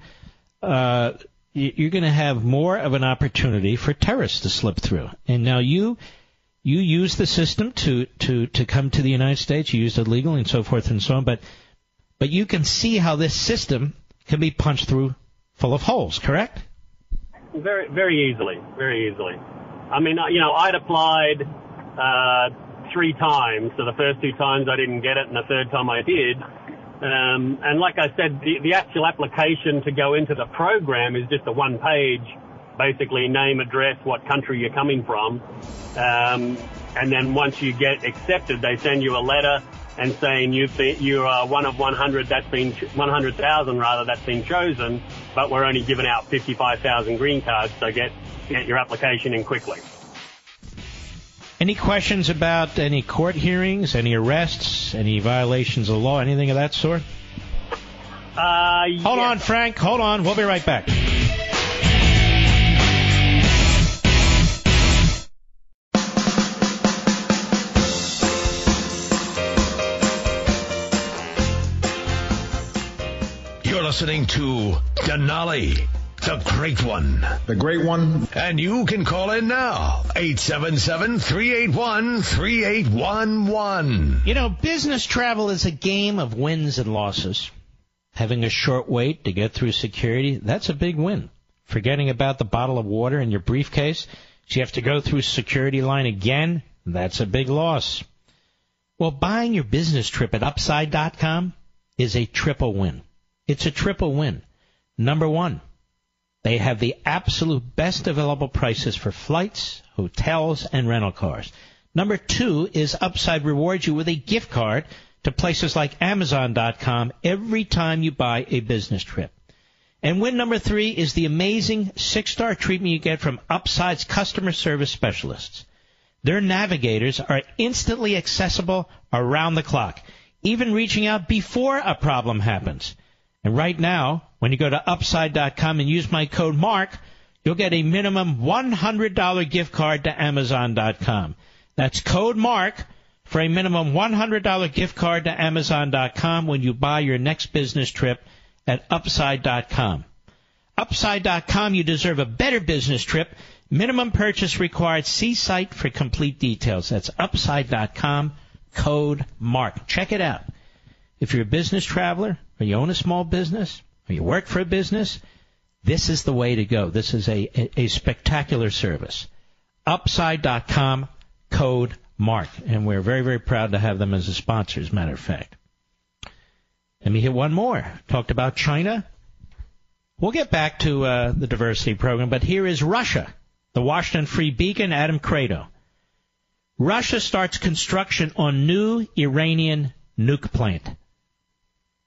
uh, you're going to have more of an opportunity for terrorists to slip through. And now you you use the system to, to, to come to the United States. You used it legally and so forth and so on. But but you can see how this system can be punched through full of holes, correct? Very, very easily, very easily. I mean, you know, I'd applied uh, three times. So the first two times I didn't get it, and the third time I did. Um, and like I said, the, the actual application to go into the program is just a one-page, basically name, address, what country you're coming from. Um, and then once you get accepted, they send you a letter and saying you've been, you are one of one hundred that's been one hundred thousand rather that's been chosen, but we're only giving out fifty-five thousand green cards, so get get your application in quickly. Any questions about any court hearings, any arrests, any violations of law, anything of that sort? Uh, yes. Hold on, Frank. Hold on. We'll be right back. Listening to Denali, the great one. The great one. And you can call in now, eight seven seven, three eight one, three eight one one. You know, business travel is a game of wins and losses. Having a short wait to get through security, that's a big win. Forgetting about the bottle of water in your briefcase, so you have to go through security line again, that's a big loss. Well, buying your business trip at Upside dot com is a triple win. It's a triple win. Number one, they have the absolute best available prices for flights, hotels, and rental cars. Number two is Upside rewards you with a gift card to places like Amazon dot com every time you buy a business trip. And win number three is the amazing six-star treatment you get from Upside's customer service specialists. Their navigators are instantly accessible around the clock, even reaching out before a problem happens. And right now, when you go to Upside dot com and use my code MARK, you'll get a minimum one hundred dollars gift card to Amazon dot com. That's code MARK for a minimum one hundred dollars gift card to Amazon dot com when you buy your next business trip at Upside dot com. Upside dot com, you deserve a better business trip. Minimum purchase required. See site for complete details. That's Upside dot com, code MARK. Check it out. If you're a business traveler, or you own a small business, or you work for a business, This is the way to go. This is a, a, a spectacular service. Upside dot com, code Mark. And we're very, very proud to have them as a sponsor, as a matter of fact. Let me hit one more. Talked about China. We'll get back to uh, the diversity program, but here is Russia. The Washington Free Beacon, Adam Credo. Russia starts construction on new Iranian nuke plant.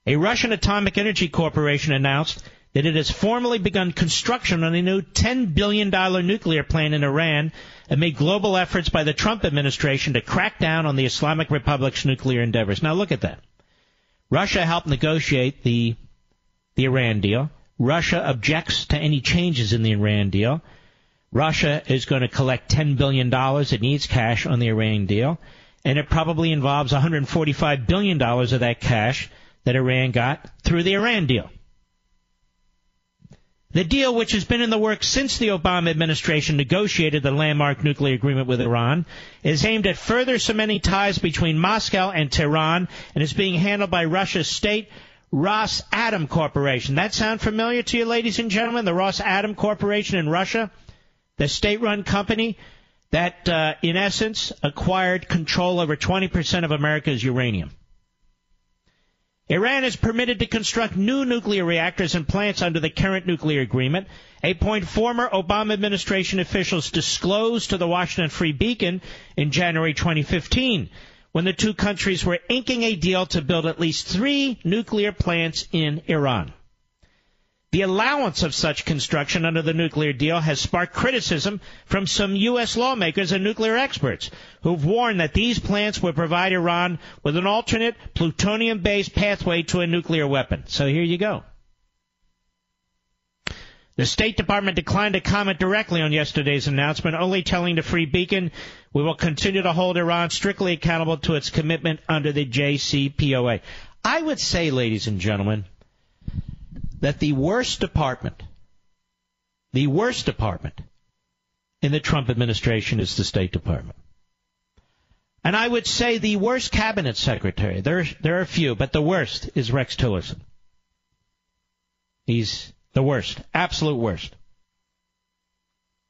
A Russian Atomic Energy Corporation announced that it has formally begun construction on a new ten billion dollars nuclear plant in Iran amid global efforts by the Trump administration to crack down on the Islamic Republic's nuclear endeavors. Now look at that. Russia helped negotiate the, the Iran deal. Russia objects to any changes in the Iran deal. Russia is going to collect ten billion dollars. It needs cash on the Iran deal. And it probably involves one hundred forty-five billion dollars of that cash that Iran got through the Iran deal. The deal, which has been in the works since the Obama administration negotiated the landmark nuclear agreement with Iran, is aimed at further cementing ties between Moscow and Tehran and is being handled by Russia's state Ross Atom Corporation. That sound familiar to you, ladies and gentlemen? The Ross Atom Corporation in Russia? The state-run company that, uh, in essence, acquired control over twenty percent of America's uranium. Iran is permitted to construct new nuclear reactors and plants under the current nuclear agreement, a point former Obama administration officials disclosed to the Washington Free Beacon in January twenty fifteen, when the two countries were inking a deal to build at least three nuclear plants in Iran. The allowance of such construction under the nuclear deal has sparked criticism from some U S lawmakers and nuclear experts who've warned that these plants would provide Iran with an alternate plutonium-based pathway to a nuclear weapon. So here you go. The State Department declined to comment directly on yesterday's announcement, only telling the Free Beacon, we will continue to hold Iran strictly accountable to its commitment under the J C P O A. I would say, ladies and gentlemen, that the worst department, the worst department in the Trump administration is the State Department. And I would say the worst cabinet secretary, there, there are a few, but the worst is Rex Tillerson. He's the worst, absolute worst.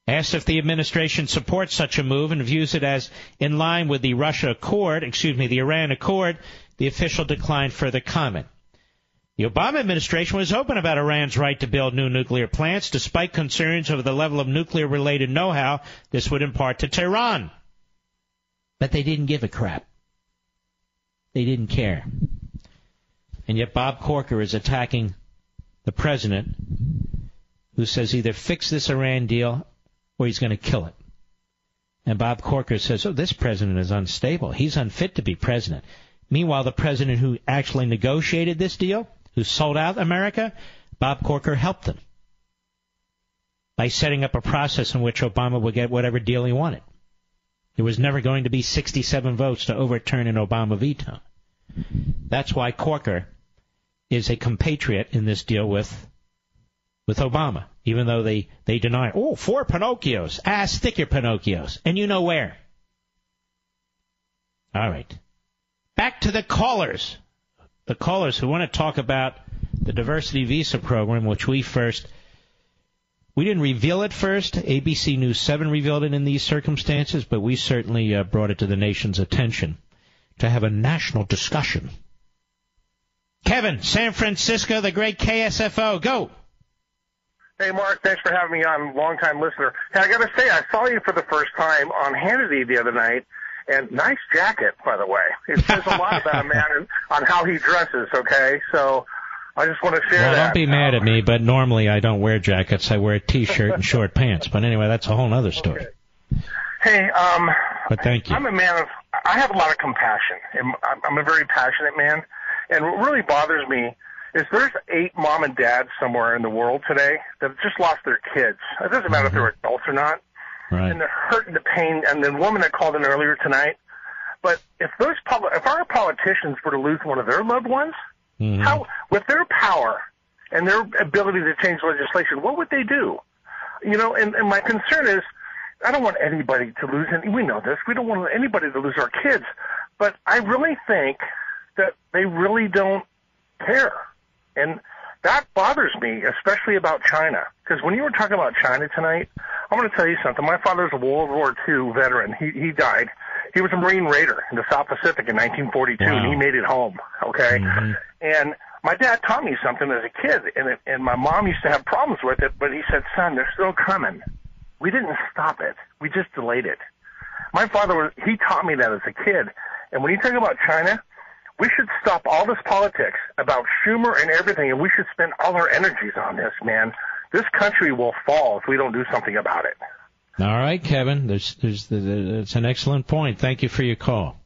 Asked if the administration supports such a move and views it as in line with the Russia Accord, excuse me, the Iran Accord, the official declined further comment. The Obama administration was open about Iran's right to build new nuclear plants, despite concerns over the level of nuclear-related know-how this would impart to Tehran. But they didn't give a crap. They didn't care. And yet Bob Corker is attacking the president, who says either fix this Iran deal or he's going to kill it. And Bob Corker says, oh, this president is unstable. He's unfit to be president. Meanwhile, the president who actually negotiated this deal, who sold out America, Bob Corker helped them by setting up a process in which Obama would get whatever deal he wanted. There was never going to be sixty-seven votes to overturn an Obama veto. That's why Corker is a compatriot in this deal with with Obama, even though they, they deny, oh, four Pinocchios. Ah, stick your Pinocchios. And you know where. All right. Back to the callers. The callers who want to talk about the diversity visa program, which we first, we didn't reveal it first. A B C News seven revealed it in these circumstances, but we certainly uh, brought it to the nation's attention to have a national discussion. Kevin, San Francisco, the great K S F O, go. Hey, Mark, thanks for having me on, longtime listener. Now, I got to say, I saw you for the first time on Hannity the other night. And nice jacket, by the way. It says a lot about a man and, on how he dresses, okay? So I just want to share well, that. Well, don't be mad at me, but normally I don't wear jackets. I wear a T-shirt and short pants. But anyway, that's a whole other story. Okay. Hey, um, but thank you. I'm a man of – I have a lot of compassion. I'm a very passionate man. And what really bothers me is there's eight mom and dads somewhere in the world today that just lost their kids. It doesn't mm-hmm. matter if they're adults or not. Right. And the hurt and the pain, and the woman that called in earlier tonight. But if those, if our politicians were to lose one of their loved ones, mm-hmm. how, with their power and their ability to change legislation, what would they do? You know, and, and my concern is, I don't want anybody to lose, and we know this, we don't want anybody to lose our kids. But I really think that they really don't care. And That bothers me, especially about China, because when you were talking about China tonight, I'm going to tell you something. My father's a World War Two veteran. He he died. He was a Marine Raider in the South Pacific in nineteen forty-two, wow. and he made it home, okay? Mm-hmm. And my dad taught me something as a kid, and it, and my mom used to have problems with it, but he said, son, they're still coming. We didn't stop it. We just delayed it. My father, was, he taught me that as a kid. And when you talk about China, we should stop all this politics about Schumer and everything, and we should spend all our energies on this, man. This country will fall if we don't do something about it. All right, Kevin. There's, there's, that's an excellent point. Thank you for your call.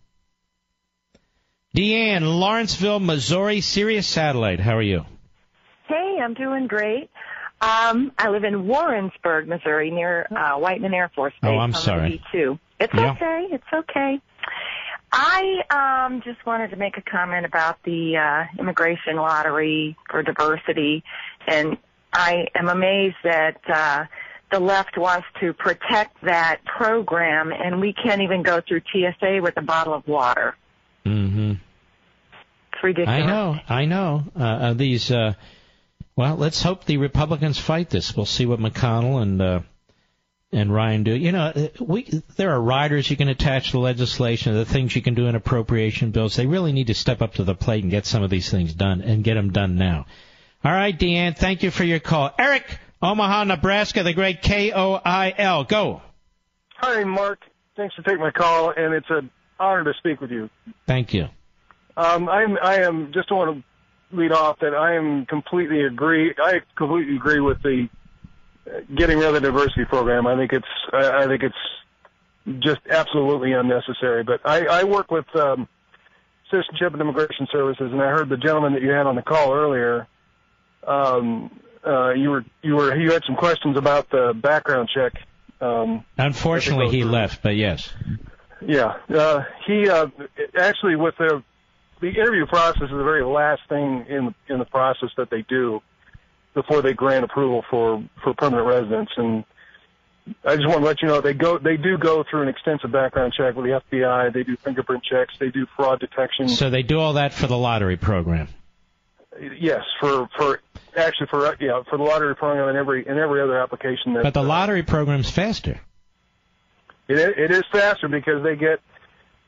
Deanne, Lawrenceville, Missouri, Sirius Satellite. How are you? Hey, I'm doing great. Um, I live in Warrensburg, Missouri, near uh, Whiteman Air Force Base. Oh, I'm sorry. B two. It's yeah. okay. It's okay. I um, just wanted to make a comment about the uh, immigration lottery for diversity, and I am amazed that uh, the left wants to protect that program, and we can't even go through T S A with a bottle of water. Mm-hmm. It's ridiculous. I know. I know. Uh, these. Uh, well, let's hope the Republicans fight this. We'll see what McConnell and. Uh, And Ryan, do you know we? There are riders you can attach to legislation, the things you can do in appropriation bills. They really need to step up to the plate and get some of these things done, and get them done now. All right, Deanne, thank you for your call. Eric, Omaha, Nebraska, the great K O I L. Go. Hi, Mark. Thanks for taking my call, and it's an honor to speak with you. Thank you. Um, I'm. I am. Just want to lead off that I am completely agree. I completely agree with the. Getting rid of the diversity program, I think it's I think it's just absolutely unnecessary. But I, I work with um, Citizenship and Immigration Services, and I heard the gentleman that you had on the call earlier. Um, uh, you were you were you had some questions about the background check. Um, Unfortunately, he left, but yes. Yeah, uh, he uh, actually with the the interview process is the very last thing in in the process that they do. Before they grant approval for, for permanent residents. And I just want to let you know, they go they do go through an extensive background check with the F B I. They do fingerprint checks. They do fraud detection. So they do all that for the lottery program? Yes, for, for actually for yeah for the lottery program and every and every other application. That, but the lottery program's faster. It It is faster because they get,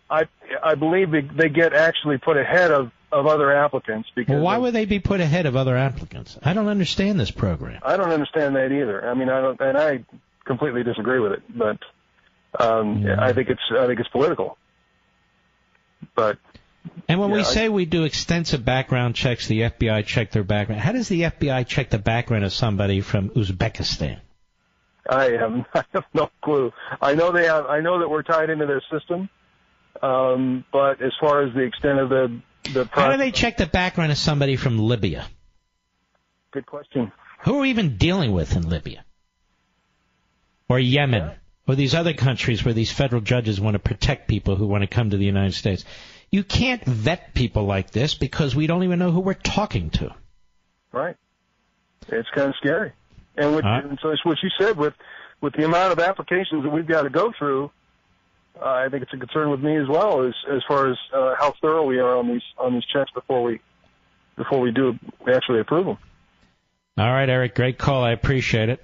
I, I believe they, they get actually put ahead of, Of other applicants, because well, why would they be put ahead of other applicants? I don't understand this program. I don't understand that either. I mean, I don't, and I completely disagree with it. But um, yeah. I think it's I think it's political. But and when yeah, we I, say we do extensive background checks, the F B I check their background. How does the F B I check the background of somebody from Uzbekistan? I have I have no clue. I know they have. I know that we're tied into their system. Um, but as far as the extent of the How do they check the background of somebody from Libya? Good question. Who are we even dealing with in Libya? Or Yemen? Yeah. Or these other countries where these federal judges want to protect people who want to come to the United States? You can't vet people like this because we don't even know who we're talking to. Right. It's kind of scary. And, what, uh, and so it's what you said with, with the amount of applications that we've got to go through. Uh, I think it's a concern with me as well, as as far as uh, how thorough we are on these on these checks before we before we do actually approve them. All right, Eric, great call. I appreciate it.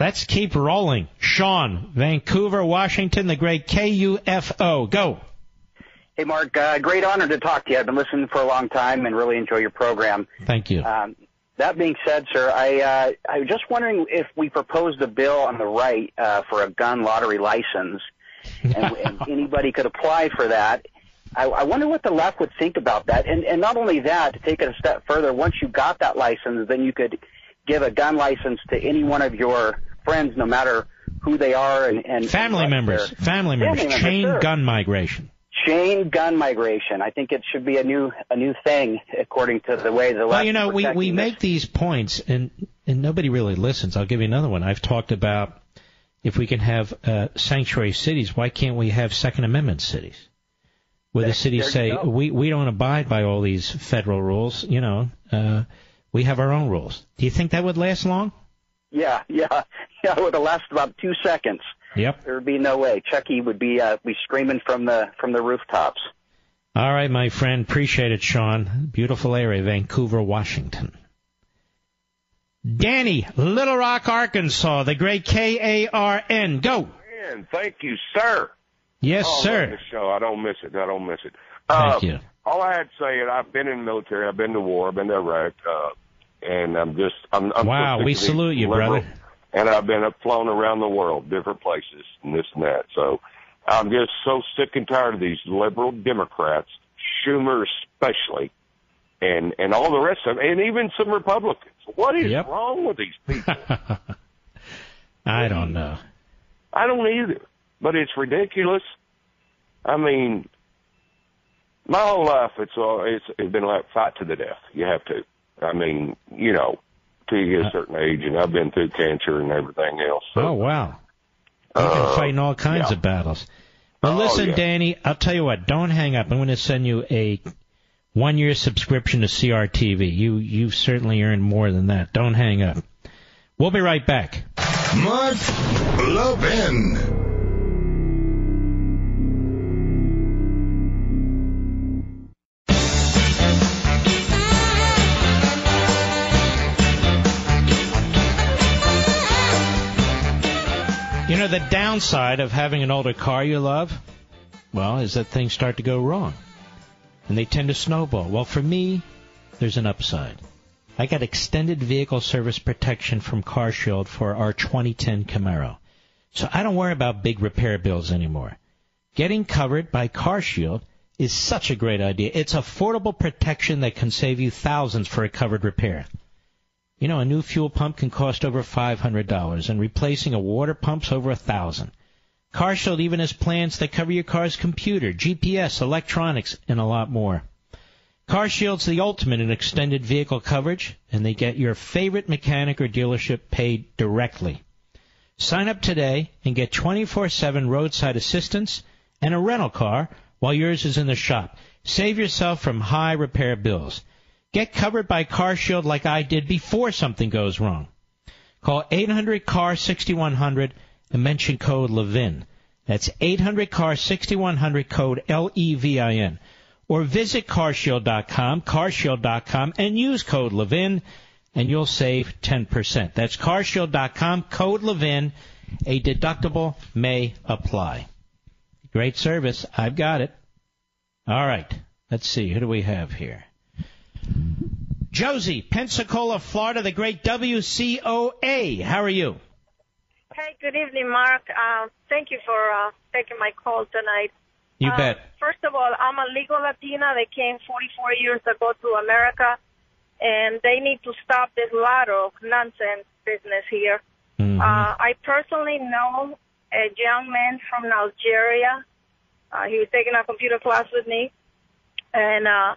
Let's keep rolling. Sean, Vancouver, Washington, the great K U F O. Go. Hey, Mark. Uh, great honor to talk to you. I've been listening for a long time and really enjoy your program. Thank you. Um, that being said, sir, I uh, I was just wondering if we proposed a bill on the right uh, for a gun lottery license. and, and anybody could apply for that. I, I wonder what the left would think about that. And, and not only that, to take it a step further, once you got that license, then you could give a gun license to any one of your friends, no matter who they are. And, and family, members, family members, family members, chain sure. gun migration. Chain gun migration. I think it should be a new a new thing, according to the way the left. Well, you know, we, we make these points, and, and nobody really listens. I'll give you another one. I've talked about. If we can have uh, sanctuary cities, why can't we have Second Amendment cities? Where the cities say, we, we don't abide by all these federal rules, you know, uh, we have our own rules. Do you think that would last long? Yeah, yeah, yeah, it would last about two seconds. Yep. There would be no way. Chucky would be uh, be screaming from the from the rooftops. All right, my friend, appreciate it, Sean. Beautiful area, Vancouver, Washington. Danny, Little Rock, Arkansas, the great K A R N. Go. Man, thank you, sir. Yes, oh, sir. I love this show. I don't miss it. I don't miss it. Uh, thank you. All I had to say is I've been in the military. I've been to war. I've been to Iraq. Uh, and I'm just I'm, – I'm Wow, we salute you, liberal, brother. And I've been flown around the world, different places, and this and that. So I'm just so sick and tired of these liberal Democrats, Schumer especially, and, and all the rest of them, and even some Republicans. What is yep. wrong with these people? I don't know. I don't either. But it's ridiculous. I mean, my whole life it's all, it's, it's been like fight to the death. You have to. I mean, you know, till you get a certain age, and I've been through cancer and everything else. So. Oh, wow. You've been uh, fighting all kinds yeah. of battles. Well, oh, listen, yeah. Danny, I'll tell you what. Don't hang up. I'm going to send you a one-year subscription to C R T V. You, you've certainly earned more than that. Don't hang up. We'll be right back. Mark Levin. You know, the downside of having an older car you love, well, is that things start to go wrong. And they tend to snowball. Well, for me, there's an upside. I got extended vehicle service protection from CarShield for our twenty ten Camaro. So I don't worry about big repair bills anymore. Getting covered by CarShield is such a great idea. It's affordable protection that can save you thousands for a covered repair. You know, a new fuel pump can cost over five hundred dollars, and replacing a water pump's over one thousand dollars. CarShield even has plans that cover your car's computer, G P S, electronics, and a lot more. CarShield's the ultimate in extended vehicle coverage, and they get your favorite mechanic or dealership paid directly. Sign up today and get twenty-four seven roadside assistance and a rental car while yours is in the shop. Save yourself from high repair bills. Get covered by CarShield like I did before something goes wrong. Call eight hundred C A R sixty-one hundred and mention code Levin. That's eight hundred C A R sixty-one hundred, code L E V I N. Or visit CarShield dot com, CarShield dot com, and use code Levin, and you'll save ten percent. That's CarShield dot com, code Levin. A deductible may apply. Great service. I've got it. All right. Let's see. Who do we have here? Josie, Pensacola, Florida, the great W C O A. How are you? Hey, good evening, Mark. Uh, thank you for uh, taking my call tonight. You uh, bet. First of all, I'm a legal Latina that came forty-four years ago to America, and they need to stop this lotto nonsense business here. Mm-hmm. uh, I personally know a young man from Algeria. Uh, he was taking a computer class with me, and uh,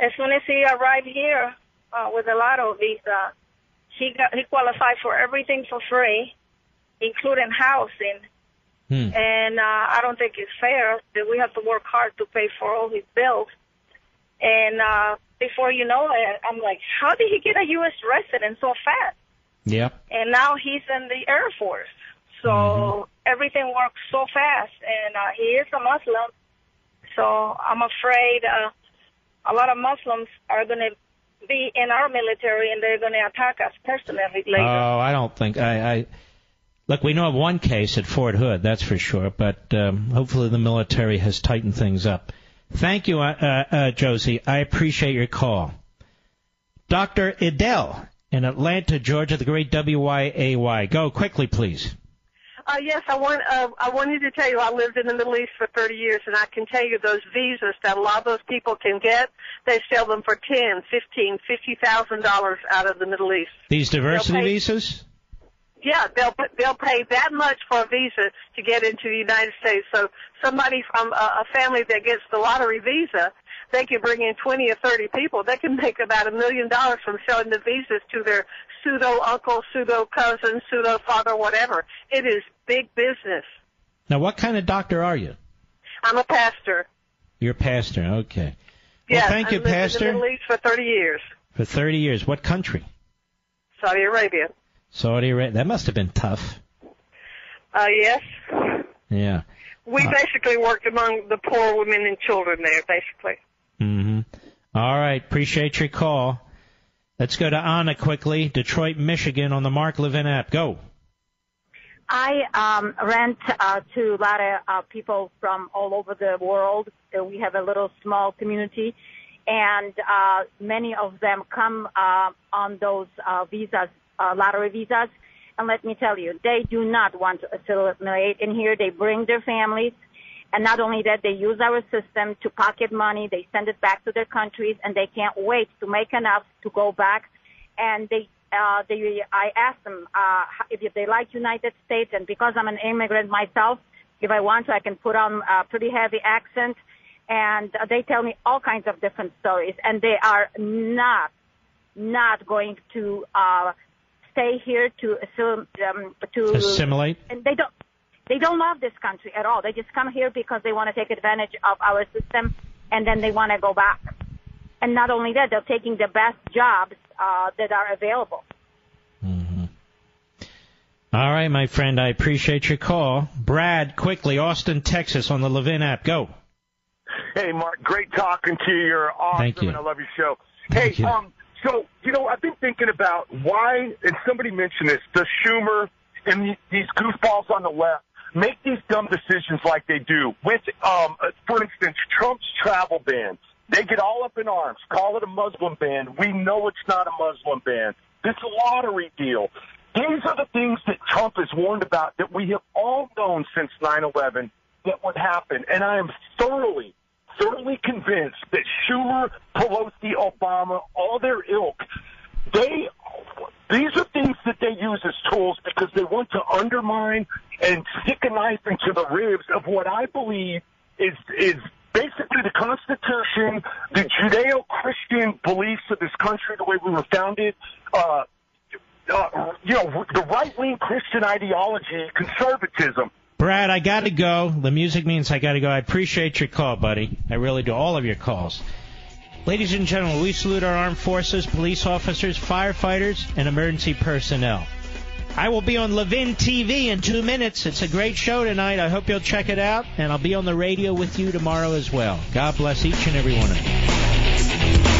as soon as he arrived here uh, with a lotto visa, he got, he qualified for everything for free, including housing. Hmm. And uh, I don't think it's fair that we have to work hard to pay for all his bills. And uh, before you know it, I'm like, how did he get a U S resident so fast? Yeah. And now he's in the Air Force. So mm-hmm. everything works so fast. And uh, he is a Muslim. So I'm afraid... Uh, A lot of Muslims are going to be in our military, and they're going to attack us personally later. Oh, I don't think I, I look. We know of one case at Fort Hood, that's for sure. But um, hopefully, the military has tightened things up. Thank you, uh, uh, Josie. I appreciate your call, Doctor Idell in Atlanta, Georgia. The great W Y A Y. Go quickly, please. Uh, yes, I want. Uh, I wanted to tell you I lived in the Middle East for thirty years, and I can tell you those visas that a lot of those people can get, they sell them for ten, fifteen, fifty thousand dollars out of the Middle East. These diversity pay, visas. Yeah, they'll they'll pay that much for a visa to get into the United States. So somebody from a, a family that gets the lottery visa, they can bring in twenty or thirty people. They can make about a million dollars from selling the visas to their pseudo-uncle, pseudo-cousin, pseudo-father, whatever. It is big business. Now, what kind of doctor are you? I'm a pastor. You're a pastor, okay. Well, yes, thank you, Pastor. I've lived in the Middle East for thirty years. For thirty years. What country? Saudi Arabia. Saudi Arabia. That must have been tough. Uh, yes. Yeah. We uh, basically worked among the poor women and children there, basically. Mm-hmm. All right. Appreciate your call. Let's go to Anna quickly, Detroit, Michigan, on the Mark Levin app. Go. I um, rent uh, to a lot of uh, people from all over the world. So we have a little small community, and uh, many of them come uh, on those uh, visas, uh, lottery visas. And let me tell you, they do not want to assimilate in here. They bring their families. And not only that, they use our system to pocket money. They send it back to their countries, and they can't wait to make enough to go back. And they, uh, they, I asked them uh, if they like United States, and because I'm an immigrant myself, if I want to, I can put on a pretty heavy accent. And they tell me all kinds of different stories, and they are not, not going to uh, stay here to assume, um, to assimilate. And they don't. They don't love this country at all. They just come here because they want to take advantage of our system, and then they want to go back. And not only that, they're taking the best jobs uh, that are available. Mm-hmm. All right, my friend, I appreciate your call. Brad, quickly, Austin, Texas, on the Levin app. Go. Hey, Mark, great talking to you. You're awesome. Thank you. And I love your show. Thank hey, you. um, so, you know, I've been thinking about why, and somebody mentioned this, the Schumer and these goofballs on the left make these dumb decisions like they do. With, um, for instance, Trump's travel ban. They get all up in arms, call it a Muslim ban. We know it's not a Muslim ban. This lottery deal. These are the things that Trump has warned about that we have all known since nine eleven that would happen. And I am thoroughly, thoroughly convinced that Schumer, Pelosi, Obama, all their ilk, they these are things that they use as tools because they want to undermine and stick a knife into the ribs of what I believe is is basically the Constitution, the Judeo-Christian beliefs of this country, the way we were founded, uh, uh, you know, the right-wing Christian ideology, conservatism. Brad, I got to go. The music means I got to go. I appreciate your call, buddy. I really do. All of your calls. Ladies and gentlemen, we salute our armed forces, police officers, firefighters, and emergency personnel. I will be on Levin T V in two minutes. It's a great show tonight. I hope you'll check it out, and I'll be on the radio with you tomorrow as well. God bless each and every one of you.